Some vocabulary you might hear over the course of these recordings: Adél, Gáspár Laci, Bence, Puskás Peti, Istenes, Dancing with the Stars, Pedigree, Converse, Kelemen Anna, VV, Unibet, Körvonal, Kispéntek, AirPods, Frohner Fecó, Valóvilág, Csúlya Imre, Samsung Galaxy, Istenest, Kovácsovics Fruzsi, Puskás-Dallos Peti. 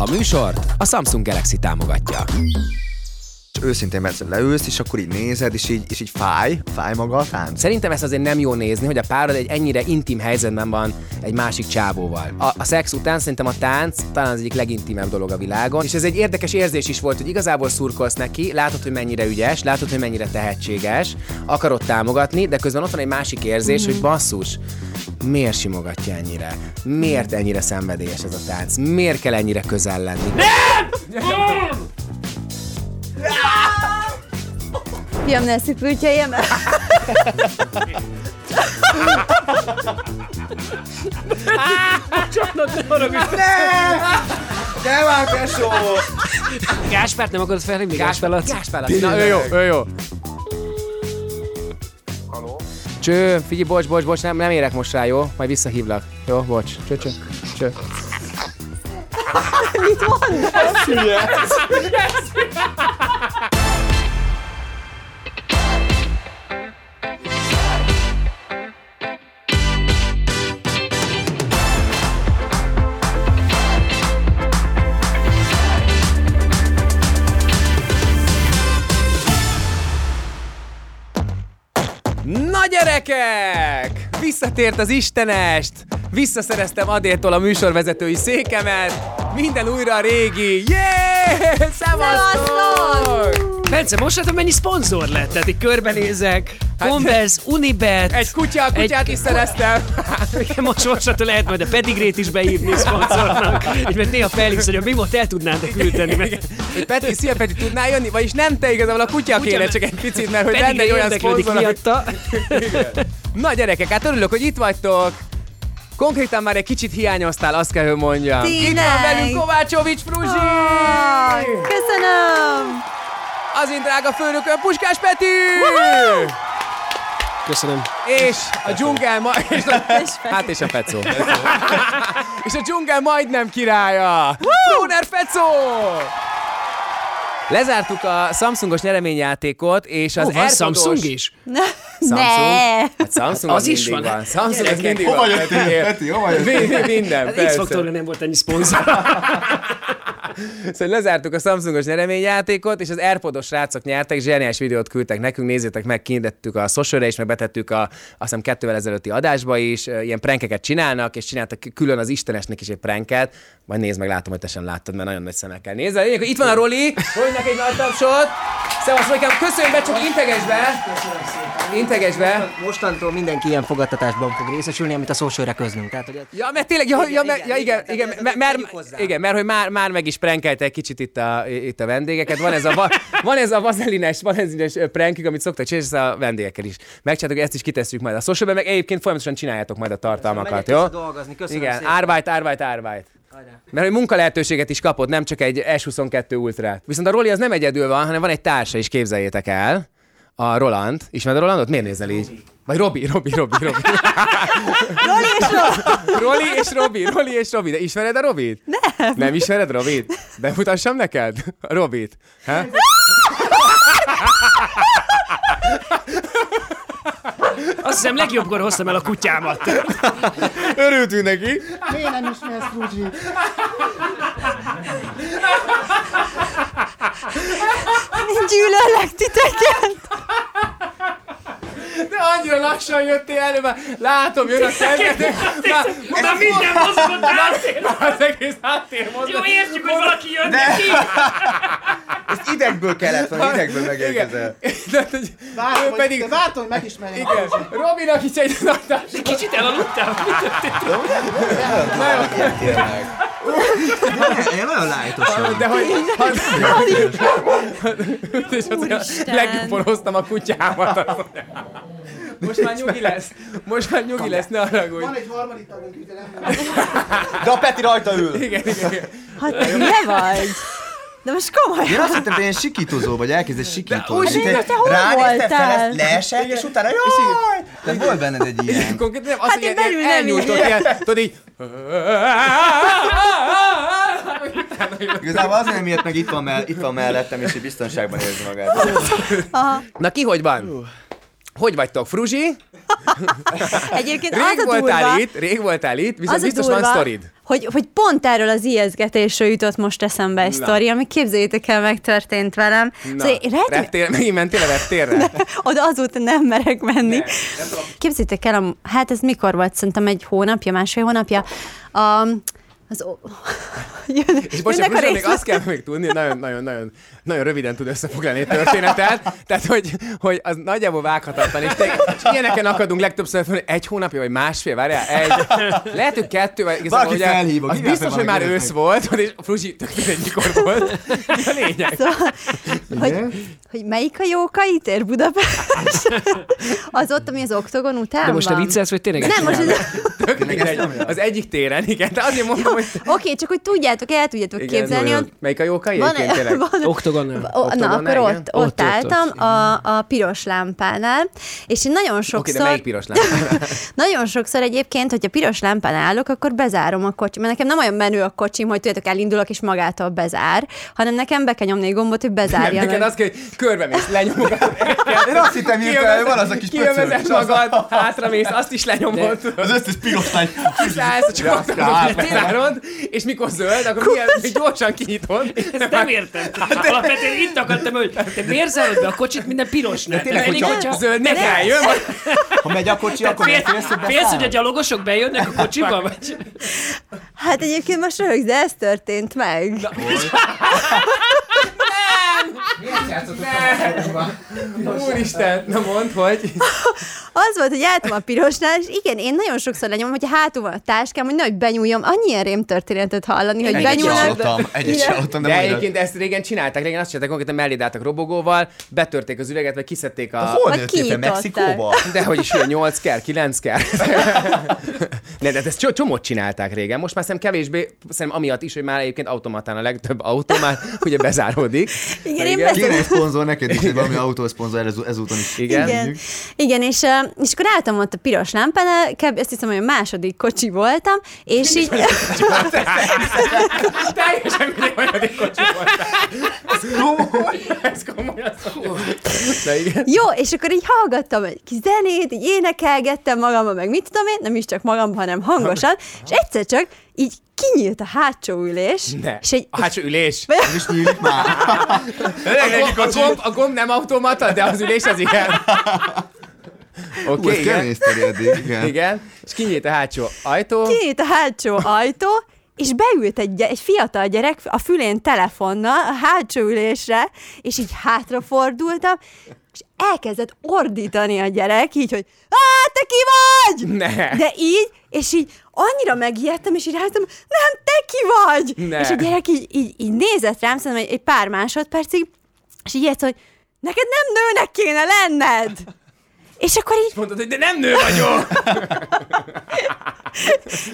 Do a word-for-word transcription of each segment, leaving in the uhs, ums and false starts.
A műsort a Samsung Galaxy támogatja. Őszintén, mert leülsz, és akkor így nézed, és így, és így fáj, fáj maga a tánc. Szerintem ezt azért nem jó nézni, hogy a párod egy ennyire intim helyzetben van egy másik csávóval. A, a szex után szerintem a tánc talán az egyik legintimebb dolog a világon, és ez egy érdekes érzés is volt, hogy igazából szurkolsz neki, látod, hogy mennyire ügyes, látod, hogy mennyire tehetséges, akarod támogatni, de közben ott van egy másik érzés, mm-hmm. hogy basszus, miért simogatja ennyire? Miért ennyire szenvedélyes ez a tánc? Miért kell ennyire közel lenni? Nem! Nem! Fiam, ne szipültjejem el! Bocsánat, ne haragudj! Ne már, tesó! Gáspárt nem akarod felhívni? Gáspár Laci? Gáspár Laci. Na, ő jó, ő jó. Haló? Cső, figyelj, bocs, bocs, bocs, nem, nem érek most rá, jó? Majd visszahívlak. Jó, bocs. Cső, cső, cső. Mit mondasz? Yes. Yes. Na gyerekek! Visszatért az Istenest! Visszaszereztem Adéltól a műsorvezetői székemet! Minden újra a régi! Yeah! Szevasztok! Bence, most látom, mennyi szponzor lett. Tehát így körbenézek. Converse, Unibet. Egy kutya, a kutyát egy... is szereztem. Most mostantól lehet majd a Pedigrét is beírni szponzornak. Így mert néha felhívsz, hogy a mi volt, el tudnád te küldeni. Mert... Peti, szia Peti, tudnál jönni? Vagyis nem te igazából, a kutya kéne csak egy picit, mert hogy lenne egy olyan szponzor. Na gyerekek, hát örülök, hogy itt vagytok. Konkrétan már egy kicsit hiányoztál, azt kell, hogy mondjam. Tényleg. Itt van velünk Kovácsovics Fruzsi! Oh, köszönöm! Az én drága főnököm, Puskás Peti! Woohoo! Köszönöm. És a dzsungel ma... És a... Hát és a Fecó. És a dzsungel majdnem királya! Frohner Fecó! Lezártuk a Samsungos nyereményjátékot, és az oh, AirPodos... Samsung is? Ne! Samsung? Hát Samsung az, az is van. van. Samsung az mindig hova van. Jöttél, Peti? Hova jöttél? Minden, hát persze. X-faktorra nem volt ennyi szponzor. Szóval lezártuk a Samsungos nyereményjátékot, és az AirPodos srácok nyertek, zseniás videót küldtek nekünk, nézzétek meg, kiintettük a socialra is, meg betettük a, azt hiszem, kettővel ezelőtti adásba is, ilyen prankeket csinálnak, és csináltak külön az Istenesnek is egy pranket. Majd nézd meg, látom, hogy te sem láttad, mert nagyon nagy szemekkel nézzel. Itt van a Roli, Rolinak egy nagy tapsot. Szevasz, Rolikám, köszönjük be, csak integesd be. Integesd be. Mostantól mindenki ilyen fogadtatásban fog részesülni, amit a socialra közlünk. Tehát, hogy ja, mert tényleg, ja, igen, ja, igen, igen, igen, mert hogy már, már meg is prankelte egy kicsit itt a, itt a vendégeket. Van ez a, va, van ez a vazelines, vazelines prankjük, amit szoktak csinálni, és a vendégekkel is megcsináltuk, ezt is kitesszük majd a socialban, meg egyébként folyamatosan csináljátok majd a tartalmakat, jó? Igen, árvájt, árvájt, árvájt. Mert hogy munkalehetőséget is kapod, nem csak egy es huszonkettő Ultrát. Viszont a Roli az nem egyedül van, hanem van egy társa is, képzeljétek el. A Roland. Ismered a Rolandot? Miért nézel így? Vagy Robi, Robi, Robi, Robi. Roli és Robi. Roli és Robi, Roli és Robi. De ismered a Robit? Nem. Nem ismered Robit? Bemutassam neked a Robit? Ha? Azt hiszem, legjobbkor hoztam el a kutyámat. Örültünk neki. Miért nem ismersz Fruzsit? Gyűlöllek titeket. De annyira lassan jöttél elő, már látom, jön a szemgetek. Már minden mozgott áttér. Már az egész áttér mozgott. Jó, értjük, hogy valaki jön neki. Ez idegből kellett, vagy idegből megérkezel. Vártam, hogy megismerjük. Robinak is egy nagy társadalom. Kicsit elaludtál. Én nagyon lájtosan. De hogy... Legjobban hoztam a kutyámat. Most már nyugi lesz. Most már nyugi lesz, ne haragudj. Van egy harmadik tagunk, de nem. De a Peti rajta ül. Igen, igen, igen. Hát te ne vagy. De most komolyan. Én azt hittem, hogy ilyen sikítozó vagy, elkezded sikítolni. De úgy, hogy te hol voltál? Leesett, és utána jaj! Tehát volt benned egy ilyen. Hát én belül nem ilyen. Tudod így... Igazából azért nem ilyet meg itt van, mell- itt van mellettem, és így biztonságban érzi magát. Na ki hogy van? Hogy vagytok, Fruzsi? Egyébként rég voltál itt, rég voltál itt, viszont biztos van sztorid. Hogy, hogy pont erről az ijesztgetésről jutott most eszembe egy sztori, ami képzeljétek el, megtörtént velem. Na, szóval én rejtem... reptél, megint mentél a reptérre? De, oda azóta nem merek menni. Ne, nem képzeljétek el, a, hát ez mikor volt, szerintem egy hónapja, másfél hónapja. A, az, jön, és bocsánat, Fruzsi, még azt kell még tudni, nagyon-nagyon nagyon röviden tud összefoglalni egy történetet, tehát hogy, hogy az nagyjából vághatatlan, és, és ilyeneken akadunk legtöbbször, hogy egy hónapja, vagy másfél, várjál, egy, lehet, hogy kettő, valaki ugye, felhívok, az biztos, hogy már ősz volt, és Fruzsi tök mindegyikor volt, mi a lényeg? Szóval, hogy, hogy melyik a jókaitér Budapest? Az ott, ami az Oktogon után van. De most van. Te viccelsz, hogy tényleg? Nem, most az... az egyik téren, igen, de azért mondom, hogy... Oké, csak hogy tudjátok, el tudjátok képzelni. Melyik a jókai? Oktogonnál. Na, akkor ott, ott, ott álltam ott, a, a piros lámpánál, és én nagyon sokszor... Oké, de melyik piros lámpánál? Nagyon sokszor egyébként, hogyha piros lámpán állok, akkor bezárom a kocsim. Mert nekem nem olyan menő a kocsim, hogy tudjátok, elindulok és magától bezár, hanem nekem be kell nyomni egy gombot, hogy bezárja. Neked azt kell, hogy körbemész, lenyomogatod. Én azt hittem, hogy van az a kis pöcörös. Kiövezed magad, hátramész, azt is lenyomod. Az összes piros lány. Szállsz, csak zárod, és mikor zöld, akkor gyorsan kinyitod. Ezt nem értem. Alapvetően itt akadtam, hogy te miért zárod be a kocsit minden pirosnak? Tényleg, hogyha hogyha zöld ne feljön. Ha megy a kocsi, akkor nem félsz, hogy beszáll. Félsz, hogy a gyalogosok bejönnek a kocsiba? Vagy? Hát egyébként most röhögsz, de ez történt meg. Na, miért játszottuk a Úristen, na mondd, hogy... Az volt, hogy álltam a pirosnál, és igen, én nagyon sokszor lenyomom, hogyha hátul van a táskám, hogy nehogy benyúljam, annyi rém történetet hallani, hogy benyúljam. Egyet sem hallottam, de egyébként ezt régen csinálták, régen azt csinálták, konkrétan melléd álltak robogóval, betörték az üveget, vagy kiszedték a... Hol nőttél fel, Mexikóba? Dehogy is, hogy nyolc kell, kilenc kell. Ne, de ezt csomót csinálták régen, most már szerintem kevésbé, szerintem amiatt is, hogy már egyébként automatán a legtöbb automát, ugye bezáródik. Igen, én igen. Kéne egy szponzor neked is, hogy valami autószponzor ezúton is. Igen, igen. igen és, és akkor álltam ott a piros lámpánál, azt hiszem, hogy a második kocsi voltam, és így... Teljesen mindig második kocsi voltam. Ez komoly. Jó, és akkor így hallgattam egy kis zenét, így énekelgettem magamban, meg mit tudom én, nem is csak magamban, hanem hangosan, és egyszer csak így kinyílt a hátsó ülés. Ne. És egy... A hátsó ülés? Ez is nyílik már. a, a, gomb, a gomb nem automata, de az ülés az igen. Oké, okay, igen. igen. Igen. És kinyílt a hátsó ajtó. Kinyílt a hátsó ajtó, és beült egy, egy fiatal gyerek a fülén telefonnal a hátsó ülésre, és így hátrafordultam, és elkezdett ordítani a gyerek, így, hogy á, te ki vagy! Ne. De így, és így annyira megijedtem, és így rájöttem, nem, te ki vagy! Ne. És a gyerek így, így, így nézett rám, szerintem egy, egy pár másodpercig, és így ilyet, hogy neked nem nőnek kéne lenned! És akkor így... És mondtad, hogy de nem nő vagyok!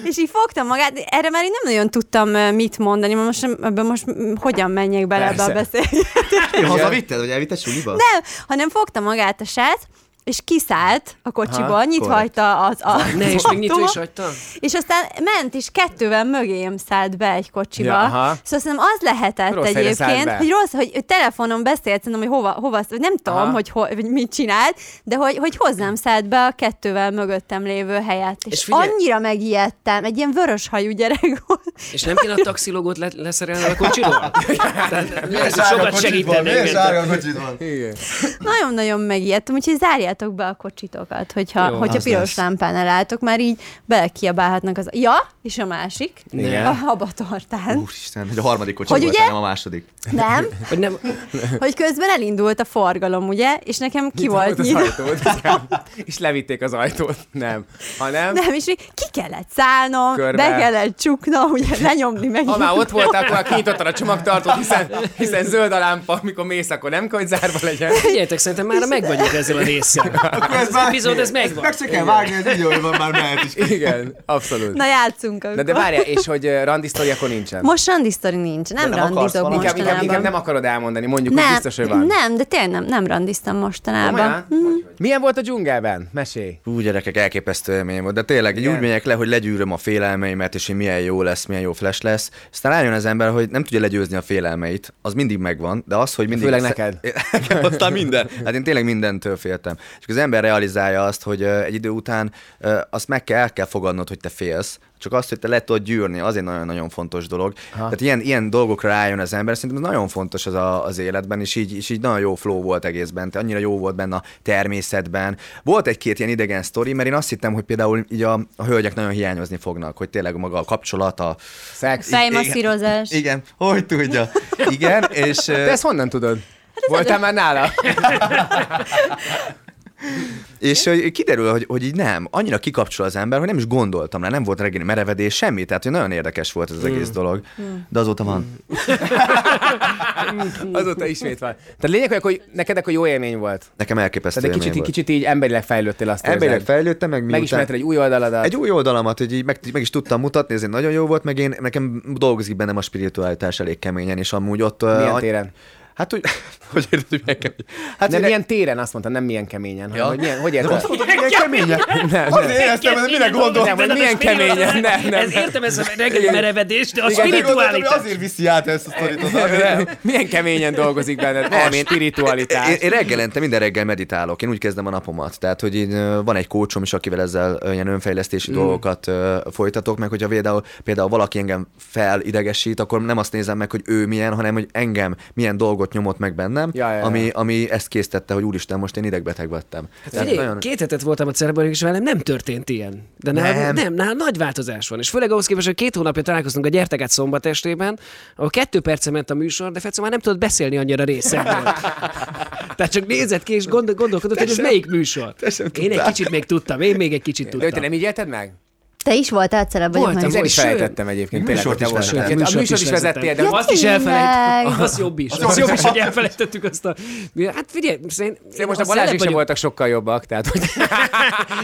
És így fogtam magát, erre már én nem nagyon tudtam mit mondani, mert most, ebben most hogyan menjek bele ebbe a beszélgetésbe. Hazavitted, vagy elvitted suliba? Nem, hanem fogtam magát a srác, és kiszállt a kocsiból, aha, nyitva hagyta az ajtót. Ne, és még nyitva is hagyta? És aztán ment, és kettővel mögém szállt be egy kocsiba. Ja, szóval szerintem az lehetett rossz egyébként, hogy rossz, hogy telefonon beszélt, szerintem, hogy hova, hova nem aha. tudom, hogy, ho, hogy mit csinált, de hogy, hogy hozzám szállt be a kettővel mögöttem lévő helyet. És, és figyelj, annyira megijedtem, egy ilyen vörös hajú gyerek volt. És nem kéne a taxilogót le- leszerelni a kocsiról? Sokat segíteni. Nagyon-nagyon megijedtem, úgyhogy zárját be a kocsitokat, hogyha, jó, hogyha piros lámpánál álltok, már így belekiabálhatnak az... Ja, és a másik, igen. A habatortán. Úristen, hogy a harmadik kocsi volt, nem a második. Nem? Hogy, nem. hogy közben elindult a forgalom, ugye? És nekem ki volt nyitva. És levitték az ajtót. Nem. Hanem... Nem, és ki kellett szállnom, körbe. Be kellett csuknom, ugye lenyomni meg. Ha már ott voltál, akkor kinyitottad a csomagtartót, hiszen, hiszen zöld a lámpa, amikor mész, akkor nem kell, hogy zárva legyen. Figyeljetek, szerintem már meg vagyunk ezzel a részsel. Ez az epizód, ez megvan. Meg se kell vágni, ez így van, már mehet is. Igen, abszolút. Na játszunk akkor. Na de várjál, és hogy randisztori akkor nincsen? Most randisztori nincs, nem, nem randizok mostanában. Inkább, inkább nem akarod elmondani, mondjuk, nem, hogy biztos, hogy van. Nem, de tényleg nem, nem randiztam mostanában. Mm. Milyen volt a dzsungelben? Mesélj. Hú, gyerekek, elképesztő élmény volt, de tényleg igen. Úgy megyek le, hogy legyűröm a félelmeimet, és hogy milyen jó lesz, milyen jó flash lesz. Aztán rájön az ember, hogy nem tudja legyőzni a félelmeit, az mindig megvan, de az, hogy mindig... Főleg neked. Aztán minden. Hát én tényleg mindentől féltem. és az ember realizálja azt, hogy egy idő után azt meg kell, el kell fogadnod, hogy te félsz, csak azt, hogy te le tudod gyűrni, az egy nagyon-nagyon fontos dolog. Ha. Tehát ilyen, ilyen dolgokra rájön az ember, szerintem ez nagyon fontos az, a, az életben, és így, és így nagyon jó flow volt egészben, te annyira jó volt benne a természetben. Volt egy-két ilyen idegen sztori, mert én azt hittem, hogy például így a, a hölgyek nagyon hiányozni fognak, hogy tényleg maga a kapcsolat, a szex. Fejmasszírozás. Igen, igen, hogy tudja. Igen, és... Te ezt honnan tudod? Hát voltál már nála? És kiderül, hogy, hogy így nem, annyira kikapcsol az ember, hogy nem is gondoltam rá, nem volt reggeli merevedés, semmi, tehát nagyon érdekes volt ez az egész mm. dolog. Mm. De azóta van. Azóta ismét van. Tehát lényeg, hogy neked akkor jó élmény volt. Nekem elképesztő tehát kicsit, volt. Kicsit így emberileg fejlődtél azt érzed. Emberileg fejlődtem, meg miután... Megismerted egy új oldaladat. Egy új oldalamat, hogy így meg, meg is tudtam mutatni, ezért nagyon jó volt, meg én, nekem dolgozik bennem a spiritualitás elég keményen, és amúgy ott... Milyen a... téren? Hát, hogy... hogy érted, hogy milyen kemény? Hát, nem milyen téren, azt mondtam, nem milyen keményen. Ja. Hogy, milyen, hogy érted? Nem azt mondtam, hogy milyen keményen. Nem, nem. Azért éreztem, hogy mire gondoltam. Nem, hogy milyen keményen. Nem, nem. Ez értem, ez a reggeli merevedés, de a spiritualitás. Azért viszi át ezt a sztorítot. Milyen keményen dolgozik benned? Nem, én spiritualitás. Én reggelente, minden reggel meditálok. Én úgy kezdem a napomat. Tehát, hogy van egy coachom is, akivel ezzel ilyen önfejlesztési dolgokat folytatok, meg hogyha például valaki engem felidegesít, akkor nem azt nézem meg, hogy ő milyen, hanem hogy engem milyen dolgot nyomott meg bennem, ja, ja, ja. Ami, ami ezt késztette, hogy úristen, most én idegbeteg vettem. Hát nagyon... Két hetet voltam a Cereborikus, és velem nem történt ilyen. De nálam, nem, nálam nagy változás van. És főleg ahhoz képest, hogy két hónapja találkoztunk a Gyertek át szombat estében, ahol kettő perce ment a műsor, de Fecó már nem tudott beszélni annyira részekről. Tehát csak nézett ki, és gondol, gondolkodott, hogy ez melyik műsor. Én egy kicsit még tudtam, én még egy kicsit tudtam. De te nem így élted meg? Te is voltál egyszer, vagy nem? Én is felejtettem egyébként. Műsort is vezettél. A műsort is vezettél, de ja, azt is elfelejtettük. Az jobb is. Az jobb is, hogy elfelejtettük azt a... Hát figyelj, én... Én most a Balázsik sem voltak sokkal jobbak, tehát... Hogy...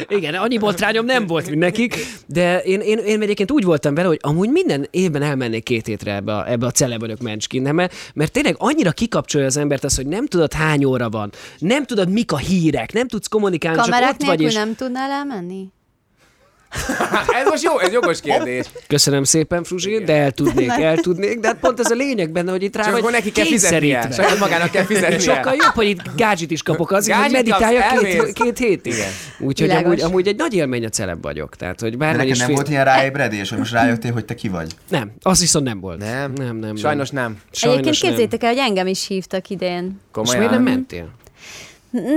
Igen, annyi botrányom nem volt, mint nekik, de én, én, én egyébként úgy voltam vele, hogy amúgy minden évben elmennék két hétre ebbe a, ebbe a Celebörök Mencskinheme, mert tényleg annyira kikapcsolja az embert az, hogy nem tudod hány óra van, nem tudod mik a hírek, nem tudsz kommunikálni, kamerák csak ott vagy és... nem tudnál elmenni? Ez most jó, ez jogos kérdés. Köszönöm szépen, Fruzsi, igen. De el tudnék, el tudnék, de hát pont ez a lényeg benne, hogy itt rá csak vagy neki kell kényszerítve. Csak magának kell fizetnie. Sokkal jobb, hogy itt gázsit is kapok azért, hogy meditálja két, két hétig. Úgyhogy amúgy, amúgy egy nagy élmény a celeb vagyok. Tehát, hogy bár de neked nem fél... volt ilyen ráébredés, hogy most rájöttél, hogy te ki vagy? Nem, az viszont nem volt. Nem, nem, nem. Sajnos nem. Sajnos egyébként képzétek el, hogy engem is hívtak idén. Komolyan? És miért nem mentél?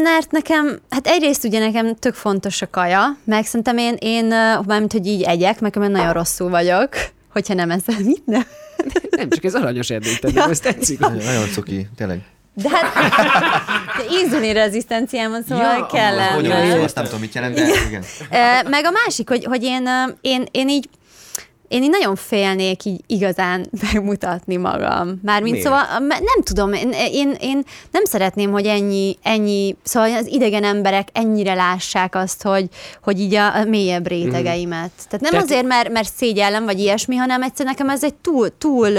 Mert nekem, hát egyrészt ugye nekem tök fontos a kaja, meg szerintem én, én mármint, hogy így egyek, meg nagyon rosszul vagyok, hogyha nem ezzel mit nem. Nem, csak ez aranyos erdőteni, ja, ez tetszik. Ja. Nagyon cuki, tényleg. De hát inzulinrezisztenciám van, szóval ja, kellene. Hogy jó, azt nem tudom, mit jelent, de igen. Meg a másik, hogy, hogy én, én, én így Én így nagyon félnék így igazán megmutatni magam. Mármint miért? Szóval nem tudom, én, én, én nem szeretném, hogy ennyi, ennyi, szóval az idegen emberek ennyire lássák azt, hogy, hogy így a, a mélyebb rétegeimet. Mm. Tehát nem Te azért, mert, mert szégyellem, vagy ilyesmi, hanem egyszer nekem ez egy túl, túl,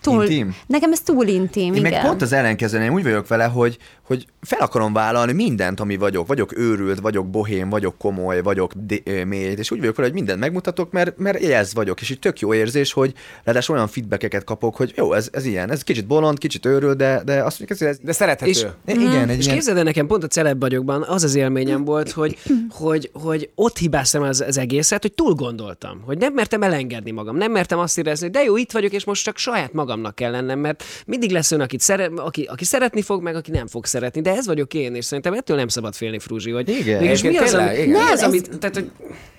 túl intim. Nekem ez túl intim, én igen. Meg pont az ellenkezően, én úgy vagyok vele, hogy, hogy fel akarom vállalni mindent, ami vagyok. Vagyok őrült, vagyok bohém, vagyok komoly, vagyok d- mély, és úgy vagyok vele, hogy mindent megmutatok, mert, mert ez vagyok, és így tök jó érzés, hogy ráadásul olyan feedbackeket kapok, hogy jó, ez, ez ilyen, ez kicsit bolond, kicsit őrül, de, de azt mondjuk, ez, ez de szerethető. És, igen, mm. igen, és igen. Képzeld el, nekem pont a celeb vagyokban az az élményem volt, hogy, hogy, hogy ott hibáztam az, az egészet, hogy túl gondoltam, hogy nem mertem elengedni magam, nem mertem azt érezni, hogy de jó, itt vagyok, és most csak saját magamnak kell lennem, mert mindig lesz ön, akit szere, aki, aki szeretni fog, meg aki nem fog szeretni, de ez vagyok én, és szerintem ettől nem szabad félni, Fruzsi, hogy igen, mégis igen, mi az, tényleg, ami, mi az ez... amit... Tehát, hogy...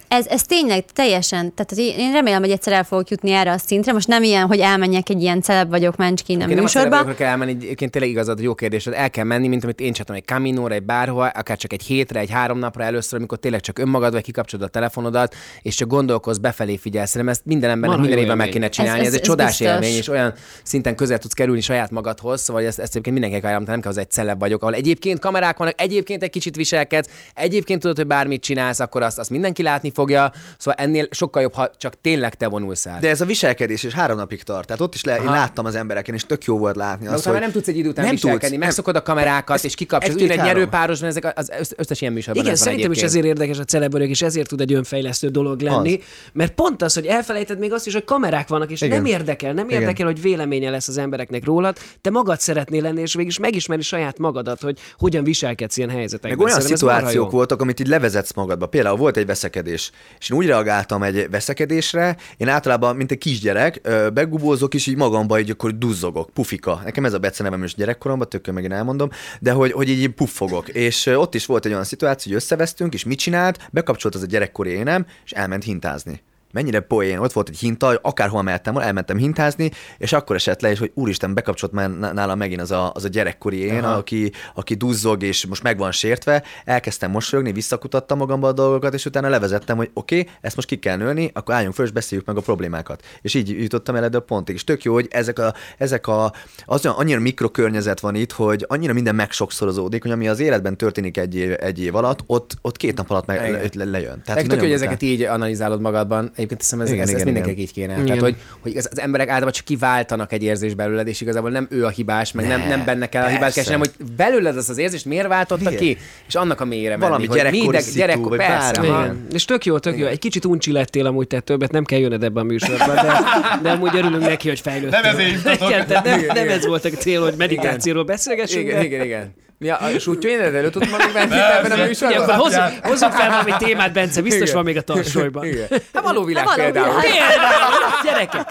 Ez, ez tényleg teljesen, tehát én remélem, hogy egyszer el fogok jutni erre a szintre, most nem ilyen, hogy elmenjek egy ilyen celeb vagyok, mencs ki nem műsorba. Nem a kell elmenni, egyébként tényleg igazad, jó kérdés, el kell menni, mint amit én csináltam egy kaminóra, egy bárhova, akár csak egy hétre, egy három napra először, amikor tényleg csak önmagad vagy, kikapcsolod a telefonodat, és csak gondolkozz, befelé figyelsz, nem ezt minden embernek minden évben meg kéne csinálni, ez, ez, ez egy ez csodás biztos. Élmény, és olyan szinten közel tudsz kerülni saját magadhoz, szóval ezt, ezt egyébként mindenkinek ajánlom, nem kell az egy celeb vagyok, ahol egyébként kamerák vannak, egyébként egy kicsit viselkedsz, egyébként tudod, hogy bármit csinálsz, akkor azt, azt mindenki látni fogja, szóval ennél sokkal jobb, ha csak tényleg te vonulsz át. De ez a viselkedés is három napig tart. Tehát ott is le, én láttam az embereken, és tök jó volt látni azt, hogy... nem tudsz egy idő után viselkedni, megszokod a kamerákat, és kikapcsolod. Ugyan egy nyerőpárosban ezek az összes ilyen műsorban. Igen, szerintem is ezért érdekes a celebörök, és ezért tud egy önfejlesztő dolog lenni, mert pont az, hogy elfelejted még azt is, hogy kamerák vannak, és nem érdekel, nem érdekel, hogy véleménye lesz az embereknek rólad, te magad szeretnél lenni, és végig is megismerni saját magadat, hogy hogyan viselkedsz ilyen helyzetekben. Meg olyan szituációk voltak, amit így levezetsz magadba. Például volt egy veszekedés, és én úgy reagáltam egy veszekedésre, én általában, mint egy kisgyerek, begubózok, és így magamba így akkor duzzogok, pufika. Nekem ez a becenevem is gyerekkoromban, tökön megint elmondom, de hogy, hogy így puffogok. És ott is volt egy olyan szituáció, hogy összevesztünk, és mit csinált, bekapcsolt az a gyerekkori énem, és elment hintázni. Mennyire poén, ott volt egy hinta, akárhol mehettem volna, elmentem hintázni, és akkor esett le, és hogy úristen, bekapcsolt már nálam megint az a, az a gyerekkori én, aki, aki duzzog, és most meg van sértve, elkezdtem mosolyogni, visszakutattam magamba a dolgokat, és utána levezettem, hogy oké, okay, ezt most ki kell nőni, akkor álljunk föl, és beszéljük meg a problémákat. És így jutottam el eddig a pontig. És tök jó, hogy ezek a, ezek a az olyan, annyira mikrokörnyezet van itt, hogy annyira minden megsokszorozódik, hogy ami az életben történik egy év, egy év alatt, ott, ott két nap alatt meg le, le, lejön. Tehát tök jó, hogy ezeket így analizálod magadban. Egyébként hiszem, ez, igen, ez, igen, ez igen. Mindenkinek így kéne. Igen. Tehát, hogy, hogy az, az emberek általában csak kiváltanak egy érzés belőled, és igazából nem ő a hibás, meg ne, nem, nem benne kell a hibát keresni, hanem hogy belőled az az érzést, miért váltotta ki, és annak a mélyére menni. Valami gyerekkori szitu, vagy bármi. És tök jó, tök igen. jó. Egy kicsit uncsi lettél amúgy, te többet nem kell jönned ebben a műsorban, de, de amúgy örülünk neki, hogy fejlődtél. Nem ez nem, nem ez volt a cél, hogy meditációról beszélgessünk. Igen, igen, igen. Ja, és úgy, hogy én előtt tudtam magam venni ebben a műsorban. Hozzunk fel valami témát, Bence, biztos van még a tarsolyban. Hát Valóvilág például. Gyerekek.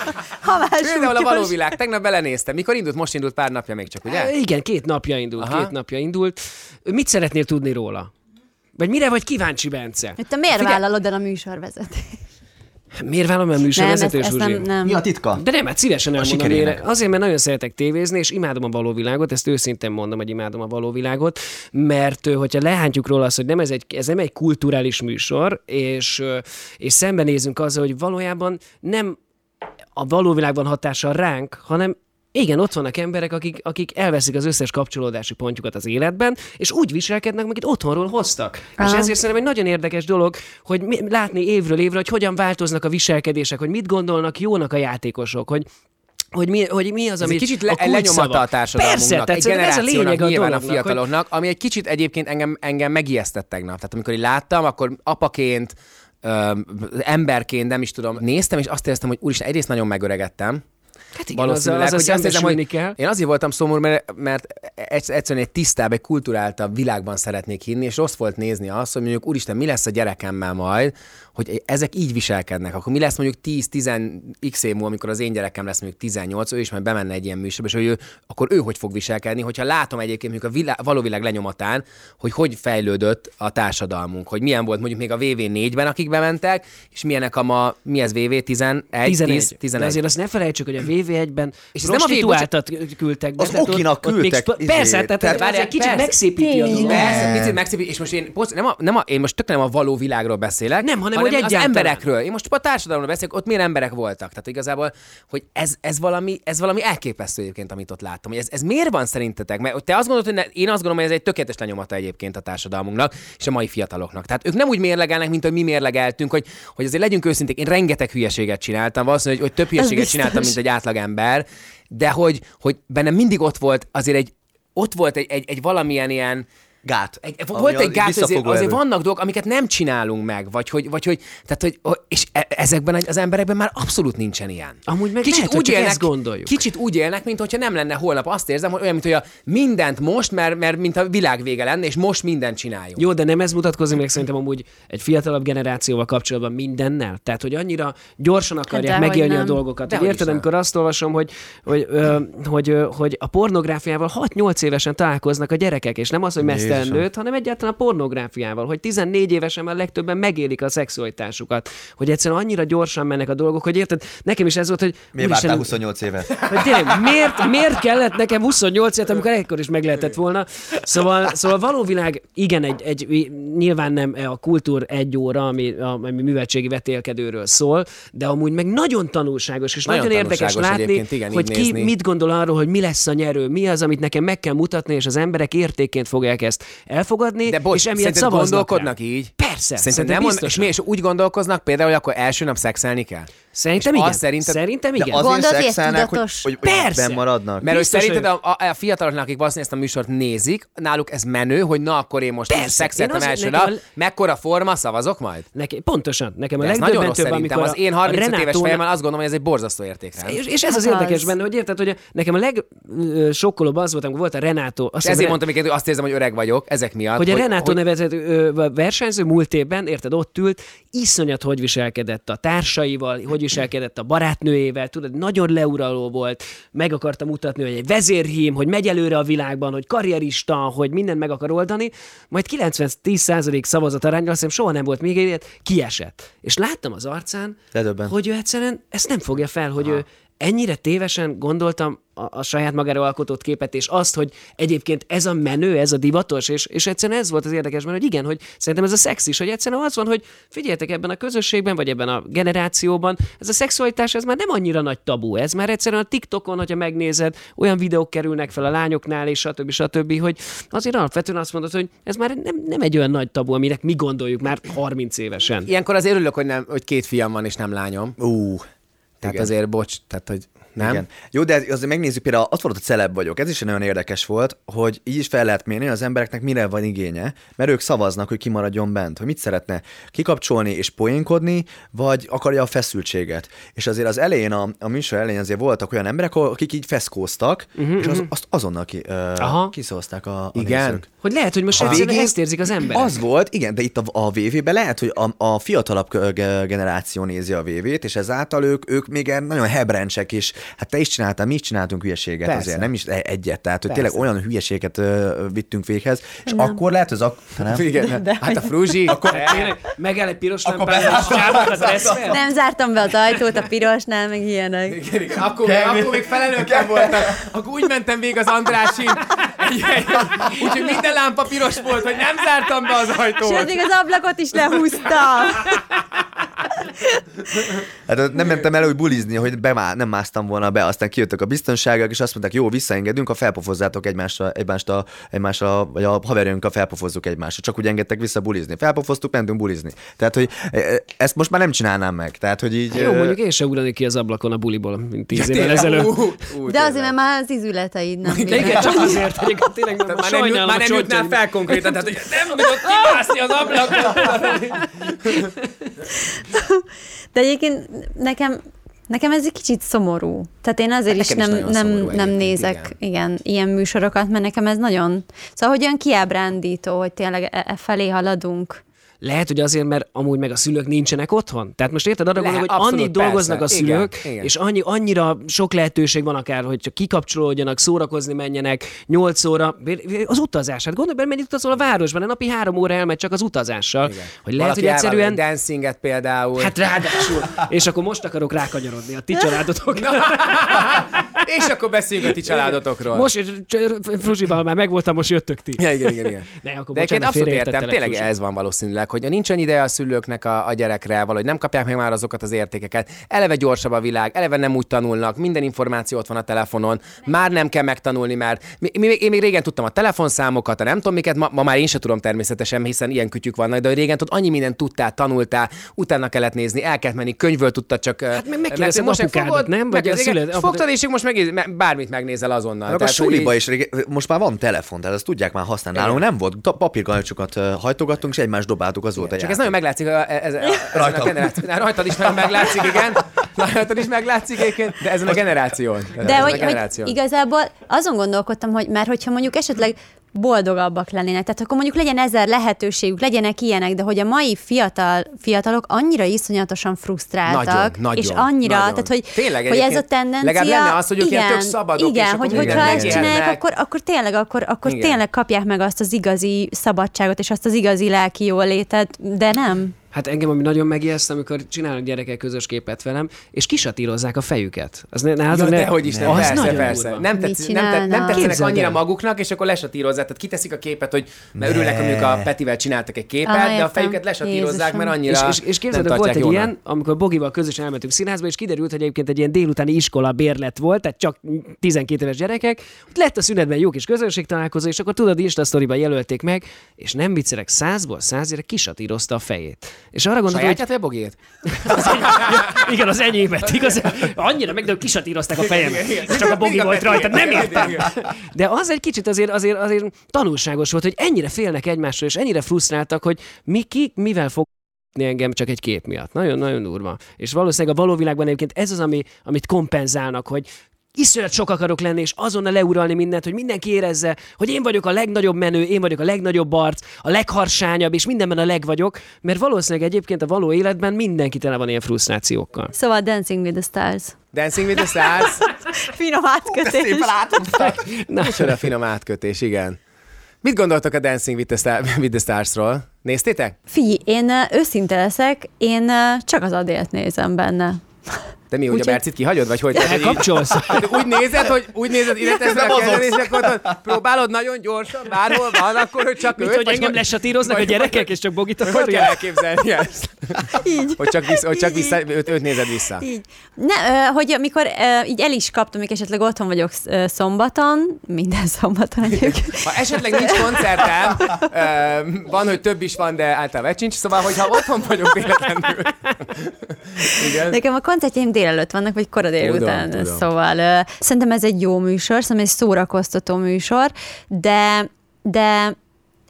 Például a Valóvilág. Tegnap belenéztem. Mikor indult? Most indult pár napja még csak, ugye? Igen, két napja indult. Két napja indult. Mit szeretnél tudni róla? Vagy mire vagy kíváncsi, Bence? Te miért vállalod el a műsorvezetést? Miért vállalom el műsorvezetés, Fruzsi? Mi a titka? De nem, hát szívesen elmondom. Azért, mert nagyon szeretek tévézni, és imádom a Valóvilágot, ezt őszintén mondom, hogy imádom a Valóvilágot, mert hogyha lehántjuk róla azt, hogy nem ez, egy, ez nem egy kulturális műsor, és, és szembenézünk azzal, hogy valójában nem a Valóvilágban hatással ránk, hanem igen, ott vannak emberek, akik, akik elveszik az összes kapcsolódási pontjukat az életben, és úgy viselkednek, akik otthonról hoztak. Aha. És ezért szerintem egy nagyon érdekes dolog, hogy mi, látni évről évre, hogy hogyan változnak a viselkedések, hogy mit gondolnak jónak a játékosok, hogy Hogy mi, hogy mi az, ami kicsit le, lenyomata a társadalmunknak, egy generációnak, a nyilván a, a fiataloknak, hogy... ami egy kicsit egyébként engem, engem megijesztett tegnap. Tehát amikor így láttam, akkor apaként, öm, emberként, nem is tudom, néztem, és azt éreztem, hogy úristen, egyrészt nagyon megöregedtem. Hát igen, valószínűleg, az az az hogy kell. Én azért voltam szomorú, mert, mert egyszerűen egy tisztább, egy kulturáltabb világban szeretnék hinni, és rossz volt nézni azt, hogy mondjuk úristen, mi lesz a gyerekemmel majd, hogy ezek így viselkednek. Akkor mi lesz mondjuk tíz-tíz x év múlva, amikor az én gyerekem lesz mondjuk tizennyolc, ő is majd bemenne egy ilyen műsorba, és hogy ő, akkor ő hogy fog viselkedni, hogyha látom egyébként mondjuk a vilá- Valóvilág lenyomatán, hogy hogy fejlődött a társadalmunk, hogy milyen volt mondjuk még a vé vé négyben, akik bementek, és milyenek a ma, mi ez vé vé tizenegy, tíz, tizenegy. De azért azt ne felejtsük, hogy a vé vé egyben és nem a prostituáltat küldtek be. Az okinak küldtek. Izé, persze, tehát, tehát várjál, egy kicsit megszépíti a dolog. Persze, picit megszépíti, és most én, nem a, nem a, én most tök nem a Valóvilágról beszélek, nem, hanem, hanem az emberekről. Én most csak a társadalomról beszélek, ott milyen emberek voltak. Tehát igazából, hogy ez, ez, valami, ez valami elképesztő egyébként, amit ott láttam. Ez, ez miért van szerintetek? Mert te azt gondolod, hogy ne, én azt gondolom, hogy ez egy tökéletes lenyomata egyébként a társadalmunknak és a mai fiataloknak. Tehát ők nem úgy mérlegelnek, mint hogy mi mérlegeltünk, hogy, hogy azért legyünk őszinték, én rengeteg hülyeséget csináltam, valószínűleg, hogy több hülyeséget csináltam, mint egy átlagember, de hogy, hogy bennem mindig ott volt azért egy, ott volt egy, egy, egy valamilyen ilyen gát. Egy, volt egy gát, azért, azért vannak dolgok, amiket nem csinálunk meg, vagy hogy, vagy hogy, tehát, hogy és e- ezekben az emberekben már abszolút nincsen ilyen. Amúgy meg kicsit, lehet, úgy élnek, gondoljuk. Kicsit úgy élnek, mint hogyha nem lenne holnap. Azt érzem, hogy olyan, mint hogy a mindent most, mert, mert mint a világ vége lenne, és most mindent csináljunk. Jó, de nem ez mutatkozik meg szerintem amúgy egy fiatalabb generációval kapcsolatban mindennel. Tehát, hogy annyira gyorsan akarják de megélni a dolgokat. De érted, amikor azt olvasom, hogy, hogy, ö, hogy, ö, hogy a pornográfiával hat-nyolc évesen találkoznak a gyerekek, és nem az, hogy messze nőtt, hanem egyáltalán a pornográfiával, hogy tizennégy évesen már legtöbben megélik a szexualitásukat, hogy egyszerűen annyira gyorsan mennek a dolgok, hogy érted, nekem is ez volt, hogy... Miért vártál huszonnyolc évet? Hogy tényleg, miért, miért kellett nekem huszonnyolc évet, amikor ekkor is meg lehetett volna? Szóval, szóval Valóvilág, igen, egy, egy, nyilván nem a kultúr egy óra, ami, ami műveltségi vetélkedőről szól, de amúgy meg nagyon tanulságos, és nagyon, nagyon érdekes látni, igen, hogy ki nézni. Mit gondol arról, hogy mi lesz a nyerő, mi az, amit nekem meg kell mutatni, és az emberek értékként fogják ezt elfogadni, de bocs, és emiatt szavaznak gondolkodnak rá. Így? Persze. Szerintem nem mond, és mi is úgy gondolkoznak például, hogy akkor első nap szexelni kell? Szerintem igen. Szerinted, szerintem igen. De azért gondolod, szexelnek, hogy, hogy, hogy ebben maradnak. Mert biztos, hogy szerinted a, a, a fiataloknak, akik baszni ezt a műsort nézik, náluk ez menő, hogy na akkor én most szexeltem első nap, mekkora forma, szavazok majd? Nekem, pontosan. Nekem a legdöbbentőbb, amikor az én harmincöt éves fejemmel azt gondolom, hogy ez egy borzasztó értékrend. És ez az érdekes benne, hogy érted, hogy nekem a legsokkolóbb az volt, amikor volt a Renato. Ezért mondtam, hogy azt érzem, hogy öreg vagyok, ezek miatt. Hogy a Renato nevezett versenyző múlt évben, érted, ott ült, iszonyat hogy viselkedett a társaival, hogy viselkedett a barátnőjével, tudod, nagyon leuraló volt, meg akarta mutatni, hogy egy vezérhím, hogy megy előre a világban, hogy karrierista, hogy mindent meg akar oldani, majd kilencven-tíz százalék szavazat arányban, azt hiszem, soha nem volt még ilyet, kiesett. És láttam az arcán, Ledöbben. hogy ő egyszerűen ezt nem fogja fel, hogy Aha. ő ennyire tévesen gondoltam a, a saját magáról alkotott képet, és azt, hogy egyébként ez a menő, ez a divatos, és, és egyszerűen ez volt az érdekes, mert hogy igen, hogy szerintem ez a szex is, hogy egyszerűen az van, hogy figyeljetek ebben a közösségben, vagy ebben a generációban, ez a szexualitás, ez már nem annyira nagy tabú, ez már egyszerűen a TikTokon, hogyha megnézed, olyan videók kerülnek fel a lányoknál, és stb. Stb., hogy azért alapvetően azt mondod, hogy ez már nem, nem egy olyan nagy tabú, aminek mi gondoljuk már harminc évesen. Ilyenkor azért örülök, hogy, nem, hogy két fiam van, és nem lányom. Uh. Tehát igen. azért, bocs, tehát, hogy nem. Igen. Jó, de azért megnézzük például, ott volt a celeb vagyok, ez is nagyon érdekes volt, hogy így is fel lehet mérni, az embereknek mire van igénye, mert ők szavaznak, hogy kimaradjon bent, hogy mit szeretne kikapcsolni és poénkodni, vagy akarja a feszültséget. És azért az elején, a, a műsor elején azért voltak olyan emberek, akik így feszkóztak, uh-huh, és az, azt azonnal ki, uh, kiszózták a, a igen. nézők. Hogy lehet, hogy most egyszerűen ezt érzik az emberek. Az volt, igen, de itt a, a vé vében lehet, hogy a, a fiatalabb generáció nézi a vé vét, és ezáltal ők, ők még nagyon hebrencsek is. Hát te is csináltál, mi is csináltunk hülyeséget, Persze. azért nem is egyet, tehát hogy Persze. tényleg olyan hülyeséget uh, vittünk véghez, és nem. akkor lehet, hogy az ak- nem. Igen, nem. De hát a Fruzsi, akkor megáll egy piros lámpánál, és csinálok az eszmél. Nem zártam be az ajtót a pirosnál, meg ilyenek. Igen, igen. Akkor, akkor még felelőkkel voltak. Akkor úgy mentem végig az Andrásin. Úgyhogy minden lámpa piros volt, hogy nem zártam be az ajtót. Sőt, még az ablakot is lehúztam. Hát nem mentem el úgy bulizni, hogy bemá- nem másztam volna be, aztán kijöttök a biztonságok, és azt mondták, jó, visszaengedünk, ha felpofozzátok egymásra, egymásra, egymásra vagy a haverjönkkal felpofozzuk egymásra. Csak úgy engedtek vissza bulizni. Felpofoztuk, mentünk bulizni. Tehát, hogy ezt most már nem csinálnám meg. Tehát, hogy így... Jó, mondjuk én sem ugranék ki az ablakon a buliból, mint tíz évvel ezelőtt. De azért, mert már az izületeid nem... Igen, csak azért, hogy tényleg már nem jutnál fel konkrétan. Tehát, hogy nem tudod kibászni az ablakon. De egyébként nekem, nekem ez egy kicsit szomorú. Tehát én azért hát is nem, is nem, nem nézek igen. Igen, ilyen műsorokat, mert nekem ez nagyon... Szóval, hogy olyan kiábrándító, hogy tényleg e felé haladunk. Lehet, hogy azért, mert amúgy meg a szülők nincsenek otthon. Tehát most érted, arra gondolok, hogy annyit dolgoznak persze. a szülők, igen, igen. és annyi, annyira sok lehetőség van akár, hogy csak kikapcsolódjanak, szórakozni menjenek, nyolc óra, az utazás. Hát gondolj bele, mennyit utazol a városban, a napi három óra elmegy csak az utazással. Igen. Hogy lehet, valaki hogy egyszerűen... Dancinget például. Hát ráadásul. És akkor most akarok rákanyarodni a ti családotokra. És akkor beszéljünk a ti családotokról. Most Fruzsival már megvoltam, most jöttök ti. Igen, igen, igen. Ne, akkor de bocsánat, abszolút értem, tényleg ez van valószínűleg. Hogy nincs annyi ideje a szülőknek a, a gyerekre, valahogy nem kapják meg már azokat az értékeket. Eleve gyorsabb a világ, eleve nem úgy tanulnak, minden információ ott van a telefonon, már nem kell megtanulni, mert mi, mi, én még régen tudtam a telefonszámokat, a nem tudom miket, ma, ma már én se tudom természetesen, hiszen ilyen kütyük vannak, de hogy régen ott annyi mindent tudtál, tanultál, utána kellett nézni, el kellett menni, könyvből tudtad csak... Hát meg megkérdezem meg, apukádat, nem? Vagy meg, a szület, fogtad, és most meg, bármit megnézel azonnal. Tehát, a suliba így... is régen, most már van telefon, tehát ezt tudják már használni. Nálunk nem volt, papírgalcsokat hajtogattunk, és egymást dobáltunk. Az volt a Csak ez nagyon meglátszik a, ez, a, rajtad. A generáció. Na, rajtad is nagyon meglátszik, igen. Rajtad is meglátszik, igen. De ezen a generáción. De ezen hogy, a generáción. Hogy igazából azon gondolkodtam, hogy már hogyha mondjuk esetleg boldogabbak lennének, tehát akkor mondjuk legyen ezer lehetőségük, legyenek ilyenek, de hogy a mai fiatal, fiatalok annyira iszonyatosan frusztráltak. Nagyon, nagyon, és annyira, nagyon. Tehát hogy, tényleg, hogy ez a tendencia... Legalább lenne az, hogy ők ilyen tök szabadok. Igen, és akkor hogy hogyha ezt csinálják, akkor, akkor tényleg akkor, akkor tényleg kapják meg azt az igazi szabadságot, és azt az igazi lelki jólétet, de nem. Hát engem, ami nagyon megijeszt, amikor csinálnak gyerekek közös képet velem, és kisatírozzák a fejüket. Az ne, ne, az ja, ne, dehogy is, ne, persze, persze. persze. Nem, tetsz, nem, te, nem tetszenek annyira maguknak, és akkor lesatírozzák. Tehát kiteszik a képet, hogy mert ne. Örülnek, amikor a Petivel csináltak egy képet, ah, de a fejüket lesatírozzák, Jézusom. Mert annyira és, és, és képzeld, nem volt egy jónak. Ilyen, amikor Bogival közösen elmentünk színházba, és kiderült, hogy egyébként egy ilyen délutáni iskola bérlet volt, tehát csak tizenkét éves gyerekek, ott lett a szünetben jó kis közönség találkozó, és akkor tudod, Insta storyban jelölték meg, és nem viccelek, százból száz gyerek kisatírozta a fejét. És arra gondoltam, hogy... Sajátját, Bogiét? Igen, az enyémet. Igaz? Annyira meg, de kisatírozták a fejemet. És csak a Bogi volt rajta. Nem értem. De az egy kicsit azért, azért, azért tanulságos volt, hogy ennyire félnek egymásról, és ennyire frusztráltak, hogy mi ki, mivel fog engem csak egy kép miatt. Nagyon-nagyon durva. És valószínűleg a valóvilágban egyébként ez az, ami, amit kompenzálnak, hogy iszonyat sok akarok lenni, és azonnal leuralni mindent, hogy mindenki érezze, hogy én vagyok a legnagyobb menő, én vagyok a legnagyobb arc, a legharsányabb, és mindenben a legvagyok, mert valószínűleg egyébként a való életben mindenki tele van ilyen frusztrációkkal. Szóval Dancing with the Stars. Dancing with the Stars. Finom átkötés. Hú, de szépen a finom átkötés, igen. Mit gondoltok a Dancing with the, Star- with the Stars-ról? Néztétek? Figyelj, én őszinte leszek, én csak az Adélt nézem benne. De mi, úgy, hogy a Bercit kihagyod, vagy hogy? Kapcsolsz. Úgy nézed, hogy úgy nézed, illetve ezt a kezdenések, akkor próbálod nagyon gyorsan, bárhol van, akkor, hogy csak mit, őt, hogy engem lesatíroznak a gyerekek, és csak Bogit akarják. Hogy kell elképzelni ezt? Így. Hogy csak, vissza, hogy csak vissza, őt, őt nézed vissza. Így. Ne, hogy amikor így el is kaptam, még esetleg otthon vagyok szombaton, minden szombaton egyébként. Ha esetleg nincs koncertem, van, hogy több is van, de általában egy sincs, szóval, hogyha otthon vagyok véletlenül. Nekem a koncertjeim délelőtt vannak, vagy kora délután. Tudom, tudom. Szóval uh, szerintem ez egy jó műsor, szerintem egy szórakoztató műsor, de, de